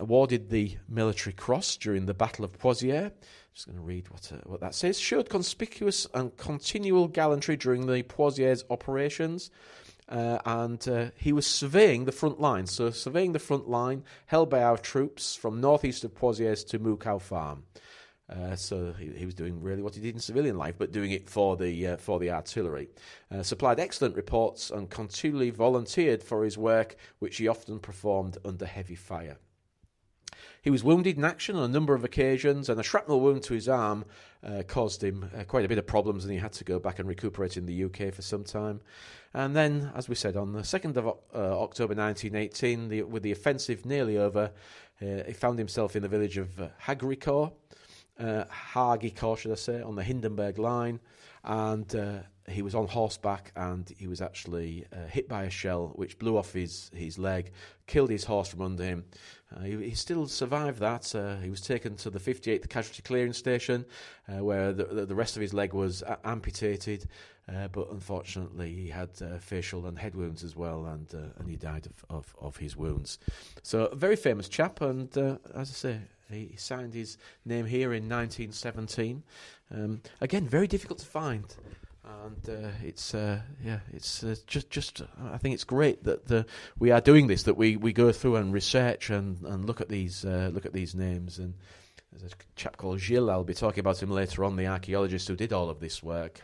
Awarded the Military Cross during the Battle of Pozières. Just going to read what that says. Showed conspicuous and continual gallantry during the Pozières operations, and he was surveying the front line. So surveying the front line held by our troops from northeast of Pozières to Mouquet Farm. So he was doing really what he did in civilian life, but doing it for the artillery. Supplied excellent reports and continually volunteered for his work, which he often performed under heavy fire. He was wounded in action on a number of occasions, and a shrapnel wound to his arm caused him quite a bit of problems, and he had to go back and recuperate in the UK for some time. And then, as we said, on the 2nd of October 1918, with the offensive nearly over, he found himself in the village of Hagricourt, should I say, on the Hindenburg line, and he was on horseback, and he was actually hit by a shell, which blew off his leg, killed his horse from under him. He still survived that. He was taken to the 58th Casualty Clearing Station, where the rest of his leg was amputated, but unfortunately he had facial and head wounds as well, and he died of his wounds. So a very famous chap, and as I say, he signed his name here in 1917. Again, very difficult to find. And it's just I think it's great that we are doing this, that we go through and research and look at these names. And there's a chap called Gilles, I'll be talking about him later on, the archaeologist who did all of this work.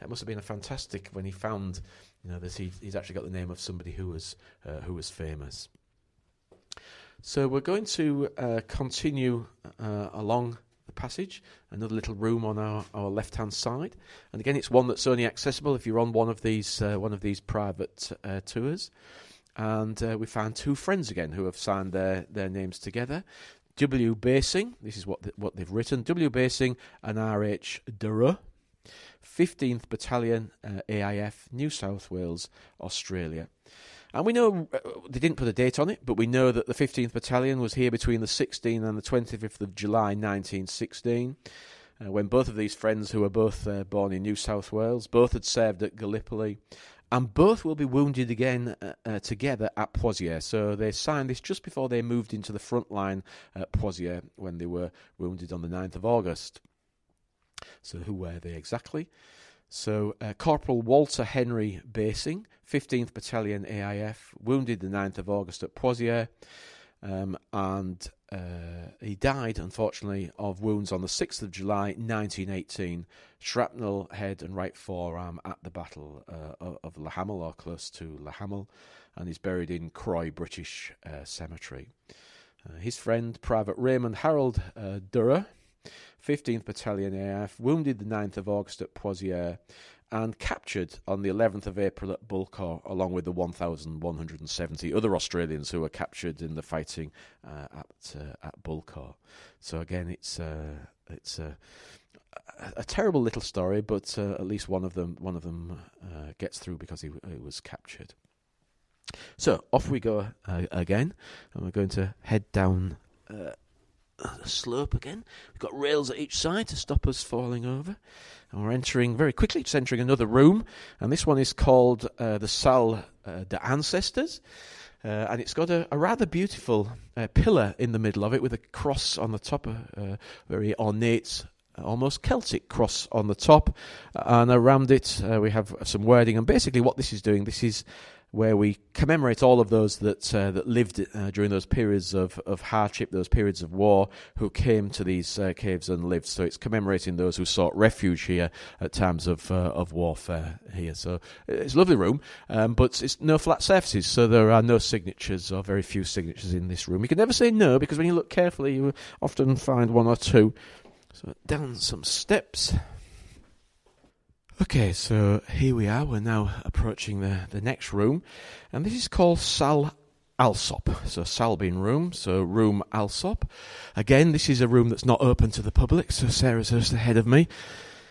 That must have been a fantastic when he found, you know, that he's actually got the name of somebody who was famous. So we're going to continue along the passage, another little room on our left-hand side, and again it's one that's only accessible if you're on one of these private tours. And we found two friends again who have signed their names together. W. Basing, this is what they've written. W. Basing and R. H. Durrell, 15th Battalion, AIF, New South Wales, Australia. And we know, they didn't put a date on it, but we know that the 15th Battalion was here between the 16th and the 25th of July 1916, when both of these friends, who were both born in New South Wales, both had served at Gallipoli, and both will be wounded again together at Pozières. So they signed this just before they moved into the front line at Pozières, when they were wounded on the 9th of August. So who were they exactly? So Corporal Walter Henry Basing, 15th Battalion AIF, wounded the 9th of August at Pozières, and he died, unfortunately, of wounds on the 6th of July 1918, shrapnel, head and right forearm at the Battle of Le Hamel, or close to Le Hamel, and is buried in Croy British Cemetery. His friend, Private Raymond Harold Durrer, 15th Battalion AIF, wounded the 9th of August at Pozières and captured on the 11th of April at Bulcourt, along with the 1,170 other Australians who were captured in the fighting at Bulcourt. So again, it's a terrible little story, but at least one of them gets through because he was captured. So off we go again, and we're going to head down a slope again. We've got rails at each side to stop us falling over, and we're entering another room, and this one is called the Salle des Ancêtres, and it's got a rather beautiful pillar in the middle of it, with a cross on the top, a very ornate, almost Celtic cross on the top, and around it we have some wording. And basically what this is doing, this is where we commemorate all of those that lived during those periods of hardship, those periods of war, who came to these caves and lived. So it's commemorating those who sought refuge here at times of warfare here. So it's a lovely room, but it's no flat surfaces, so there are no signatures, or very few signatures in this room. You can never say no, because when you look carefully, you often find one or two. So down some steps. Okay, so here we are. We're now approaching the next room, and this is called Salle Alsop. So Salle being room, so room Alsop. Again, this is a room that's not open to the public, so Sarah's just ahead of me.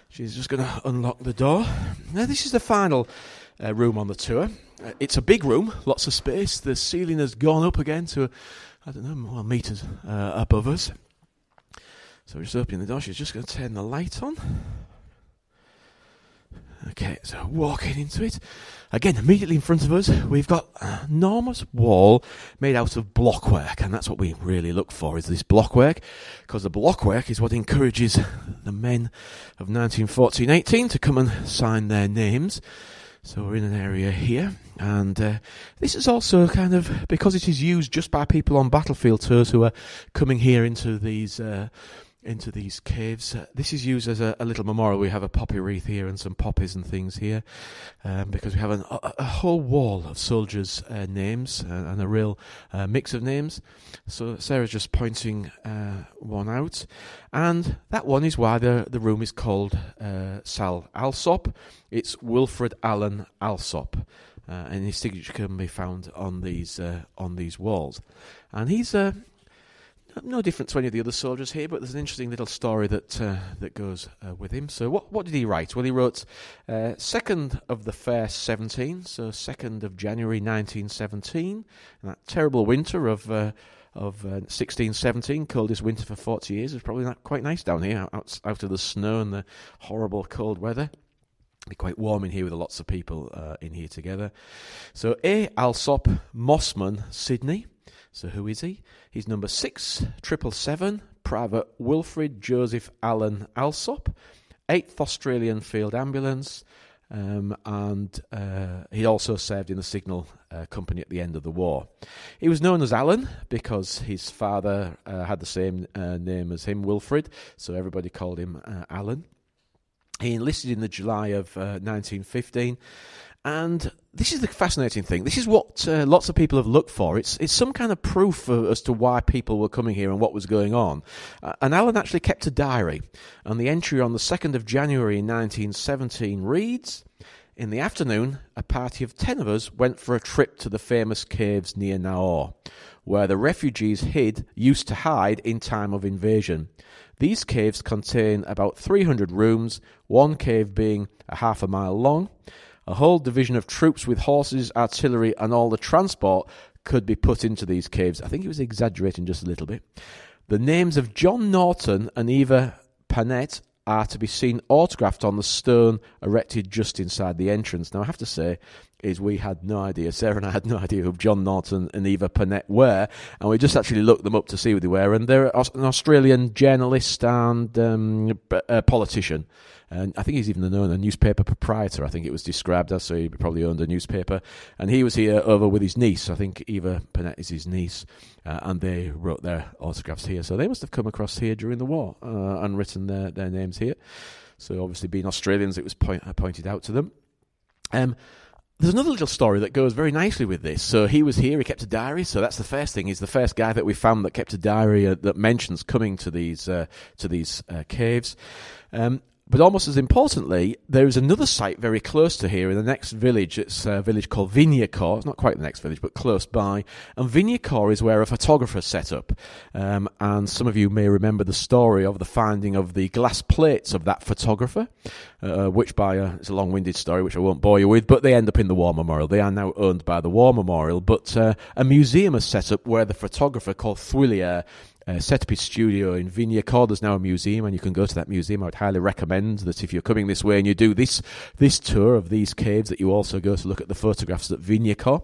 She's just going to unlock the door. Now, this is the final room on the tour. It's a big room, lots of space. The ceiling has gone up again to, I don't know, more metres above us. So we're just opening the door. She's just going to turn the light on. Okay, so walking into it, again, immediately in front of us, we've got an enormous wall made out of blockwork, and that's what we really look for, is this blockwork, because the blockwork is what encourages the men of 1914-18 to come and sign their names. So we're in an area here, and this is also kind of, because it is used just by people on battlefield tours who are coming here into these into these caves. This is used as a little memorial. We have a poppy wreath here and some poppies and things here, because we have a whole wall of soldiers' names and a real mix of names. So Sarah's just pointing one out, and that one is why the room is called Sal Alsop. It's Wilfred Allen Alsop. And his signature can be found on these walls. And he's no different to any of the other soldiers here, but there's an interesting little story that goes with him. So what did he write? Well, he wrote 2nd of the Fair 17, so 2nd of January 1917, and that terrible winter of 1617, coldest winter for 40 years. It was probably not quite nice down here, out of the snow and the horrible cold weather. Be quite warm in here with lots of people in here together. So A. Alsop Mossman, Sydney. So who is he? He's number 6777, Private Wilfred Joseph Allen Alsop, 8th Australian Field Ambulance, and he also served in the Signal Company at the end of the war. He was known as Allen because his father had the same name as him, Wilfred, so everybody called him Allen. He enlisted in the July of 1915, and this is the fascinating thing. This is what lots of people have looked for. It's some kind of proof as to why people were coming here and what was going on. And Allen actually kept a diary, and the entry on the 2nd of January 1917 reads, "In the afternoon, a party of 10 of us went for a trip to the famous caves near Naours, where the refugees used to hide in time of invasion. These caves contain about 300 rooms, one cave being a half a mile long. A whole division of troops with horses, artillery, and all the transport could be put into these caves." I think he was exaggerating just a little bit. "The names of John Norton and Eva Panett are to be seen autographed on the stone erected just inside the entrance." Now, I have to say, we had no idea. Sarah and I had no idea who John Norton and Eva Panett were, and we just actually looked them up to see who they were, and they're an Australian journalist and a politician. And I think he's even known a newspaper proprietor, I think it was described as, so he probably owned a newspaper. And he was here over with his niece. I think Eva Panett is his niece, and they wrote their autographs here. So they must have come across here during the war and written their names here. So obviously being Australians, it was pointed out to them. There's another little story that goes very nicely with this. So he was here, he kept a diary, so that's the first thing. He's the first guy that we found that kept a diary that mentions coming to these caves. But almost as importantly, there is another site very close to here in the next village. It's a village called Vignacourt. It's not quite the next village, but close by. And Vignacourt is where a photographer set up. And some of you may remember the story of the finding of the glass plates of that photographer, it's a long-winded story, which I won't bore you with, but they end up in the War Memorial. They are now owned by the War Memorial, but a museum is set up where the photographer called Thuillier set up his studio in Vignacourt. There's now a museum, and you can go to that museum. I would highly recommend that if you're coming this way and you do this tour of these caves, that you also go to look at the photographs at Vignacourt.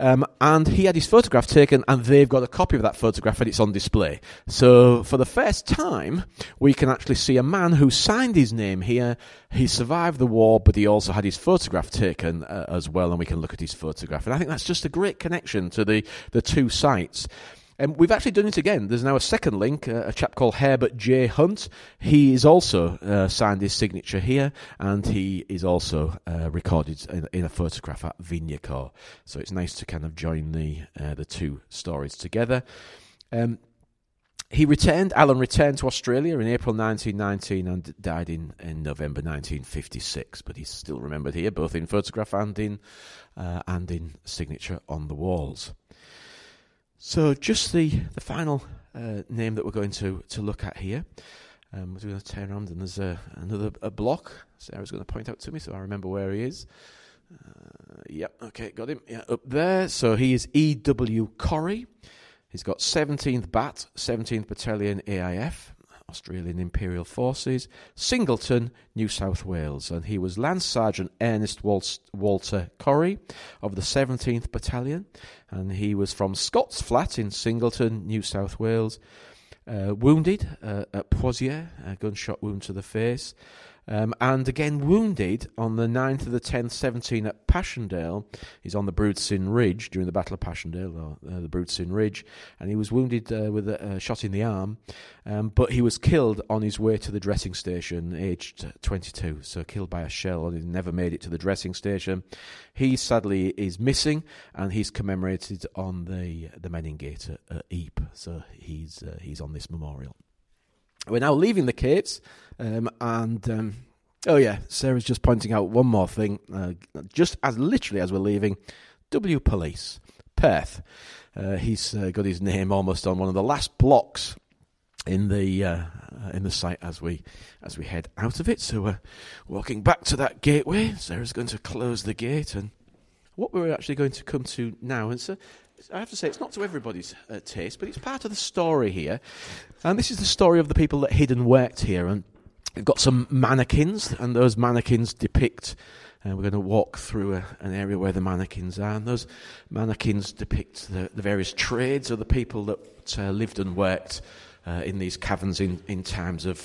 And he had his photograph taken, and they've got a copy of that photograph, and it's on display. So for the first time, we can actually see a man who signed his name here. He survived the war, but he also had his photograph taken as well, and we can look at his photograph. And I think that's just a great connection to the two sites. And we've actually done it again. There's now a second link, a chap called Herbert J. Hunt. He is also signed his signature here, and he is also recorded in a photograph at Vignacourt. So it's nice to kind of join the two stories together. Allen returned to Australia in April 1919 and died in November 1956, but he's still remembered here, both in photograph and in signature on the walls. So just the final name that we're going to look at here. We're going to turn around, and there's another block. Sarah's going to point out to me so I remember where he is. Got him. Yeah, up there. So he is E.W. Corrie. He's got 17th BAT, 17th Battalion AIF, Australian Imperial Forces, Singleton, New South Wales. And he was Lance Sergeant Ernest Walter Corrie of the 17th Battalion. And he was from Scott's Flat in Singleton, New South Wales. Wounded at Pozières, a gunshot wound to the face. and again wounded on the 9th of the 10th, 17 at Passchendaele. He's on the Broodsin Ridge during the Battle of Passchendaele, or the Broodsin Ridge, and he was wounded with a shot in the arm, but he was killed on his way to the dressing station, aged 22, so killed by a shell, and he never made it to the dressing station. He sadly is missing, and he's commemorated on the Meningate at Ypres, so he's on this memorial. We're now leaving the Cates, Sarah's just pointing out one more thing. Just as literally as we're leaving, W Police, Perth. He's got his name almost on one of the last blocks in the site as we head out of it. So we're walking back to that gateway. Sarah's going to close the gate, and what we're actually going to come to now, and so I have to say, it's not to everybody's taste, but it's part of the story here. And this is the story of the people that hid and worked here. And we've got some mannequins, and those mannequins depict... we're going to walk through an area where the mannequins are, and those mannequins depict the various trades of the people that lived and worked in these caverns in times of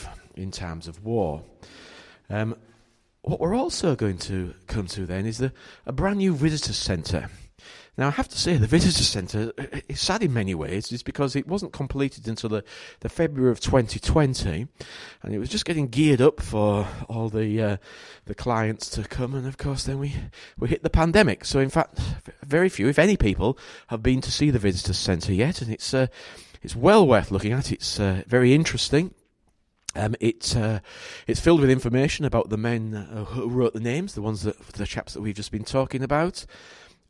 war. What we're also going to come to then is a brand new visitor centre. Now, I have to say, the visitor centre is sad in many ways. It's because it wasn't completed until the February of 2020, and it was just getting geared up for all the clients to come. And of course, then we hit the pandemic. So, in fact, very few, if any, people have been to see the visitor centre yet, and it's well worth looking at. It's very interesting. It's filled with information about the men who wrote the names, the chaps that we've just been talking about.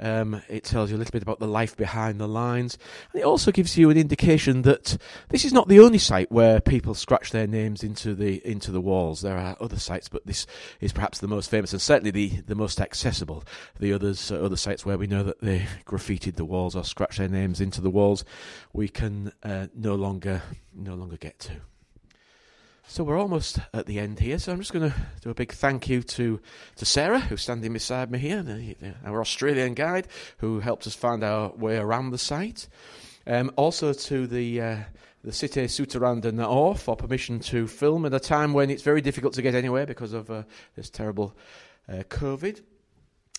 It tells you a little bit about the life behind the lines, and it also gives you an indication that this is not the only site where people scratch their names into the walls. There are other sites, but this is perhaps the most famous and certainly the most accessible. The other sites where we know that they graffitied the walls or scratched their names into the walls, we can no longer get to. So we're almost at the end here, so I'm just going to do a big thank you to Sarah, who's standing beside me here, our Australian guide, who helped us find our way around the site. Also to the Cité Souterraine de Naours for permission to film at a time when it's very difficult to get anywhere because of this terrible COVID.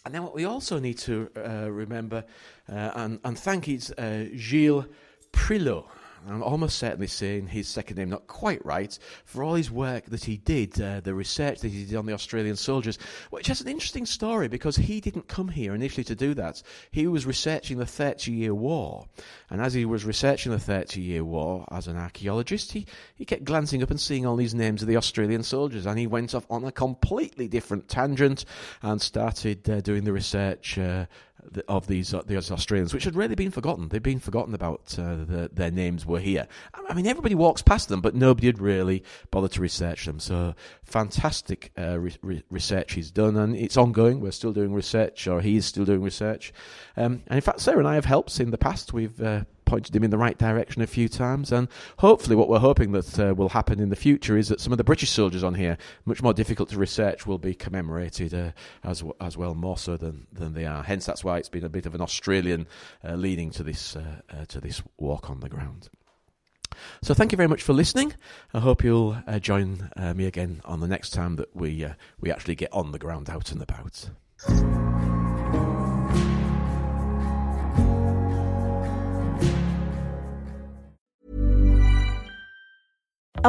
And then what we also need to remember and thank is Gilles Prilot. I'm almost certainly saying his second name not quite right, for all his work that he did, the research that he did on the Australian soldiers, which has an interesting story because he didn't come here initially to do that. He was researching the 30-year War, and as he was researching the 30-year War as an archaeologist, he kept glancing up and seeing all these names of the Australian soldiers, and he went off on a completely different tangent and started doing the research of these Australians, which had really been forgotten. They'd been forgotten about, their names were here. I mean, everybody walks past them, but nobody had really bothered to research them. So fantastic research he's done, and it's ongoing. We're still doing research, or he is still doing research. And in fact, Sarah and I have helped in the past. We've pointed him in the right direction a few times, and hopefully what we're hoping that will happen in the future is that some of the British soldiers on here, much more difficult to research, will be commemorated as well, more so than they are. Hence, that's why it's been a bit of an Australian leading to this walk on the ground. So thank you very much for listening. I hope you'll join me again on the next time that we actually get on the ground, out and about. A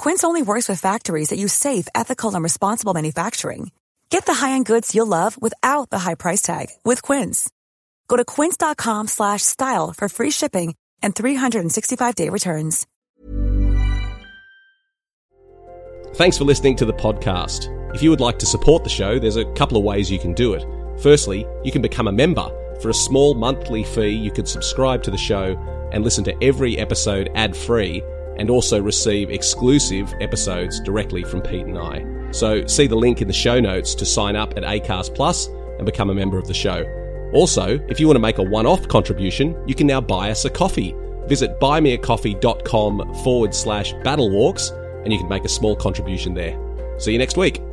Quince only works with factories that use safe, ethical, and responsible manufacturing. Get the high-end goods you'll love without the high price tag with Quince. Go to quince.com/style for free shipping and 365-day returns. Thanks for listening to the podcast. If you would like to support the show, there's a couple of ways you can do it. Firstly, you can become a member. For a small monthly fee, you can subscribe to the show and listen to every episode ad-free, and also receive exclusive episodes directly from Pete and I. So see the link in the show notes to sign up at Acast Plus and become a member of the show. Also, if you want to make a one-off contribution, you can now buy us a coffee. Visit buymeacoffee.com/battlewalks and you can make a small contribution there. See you next week.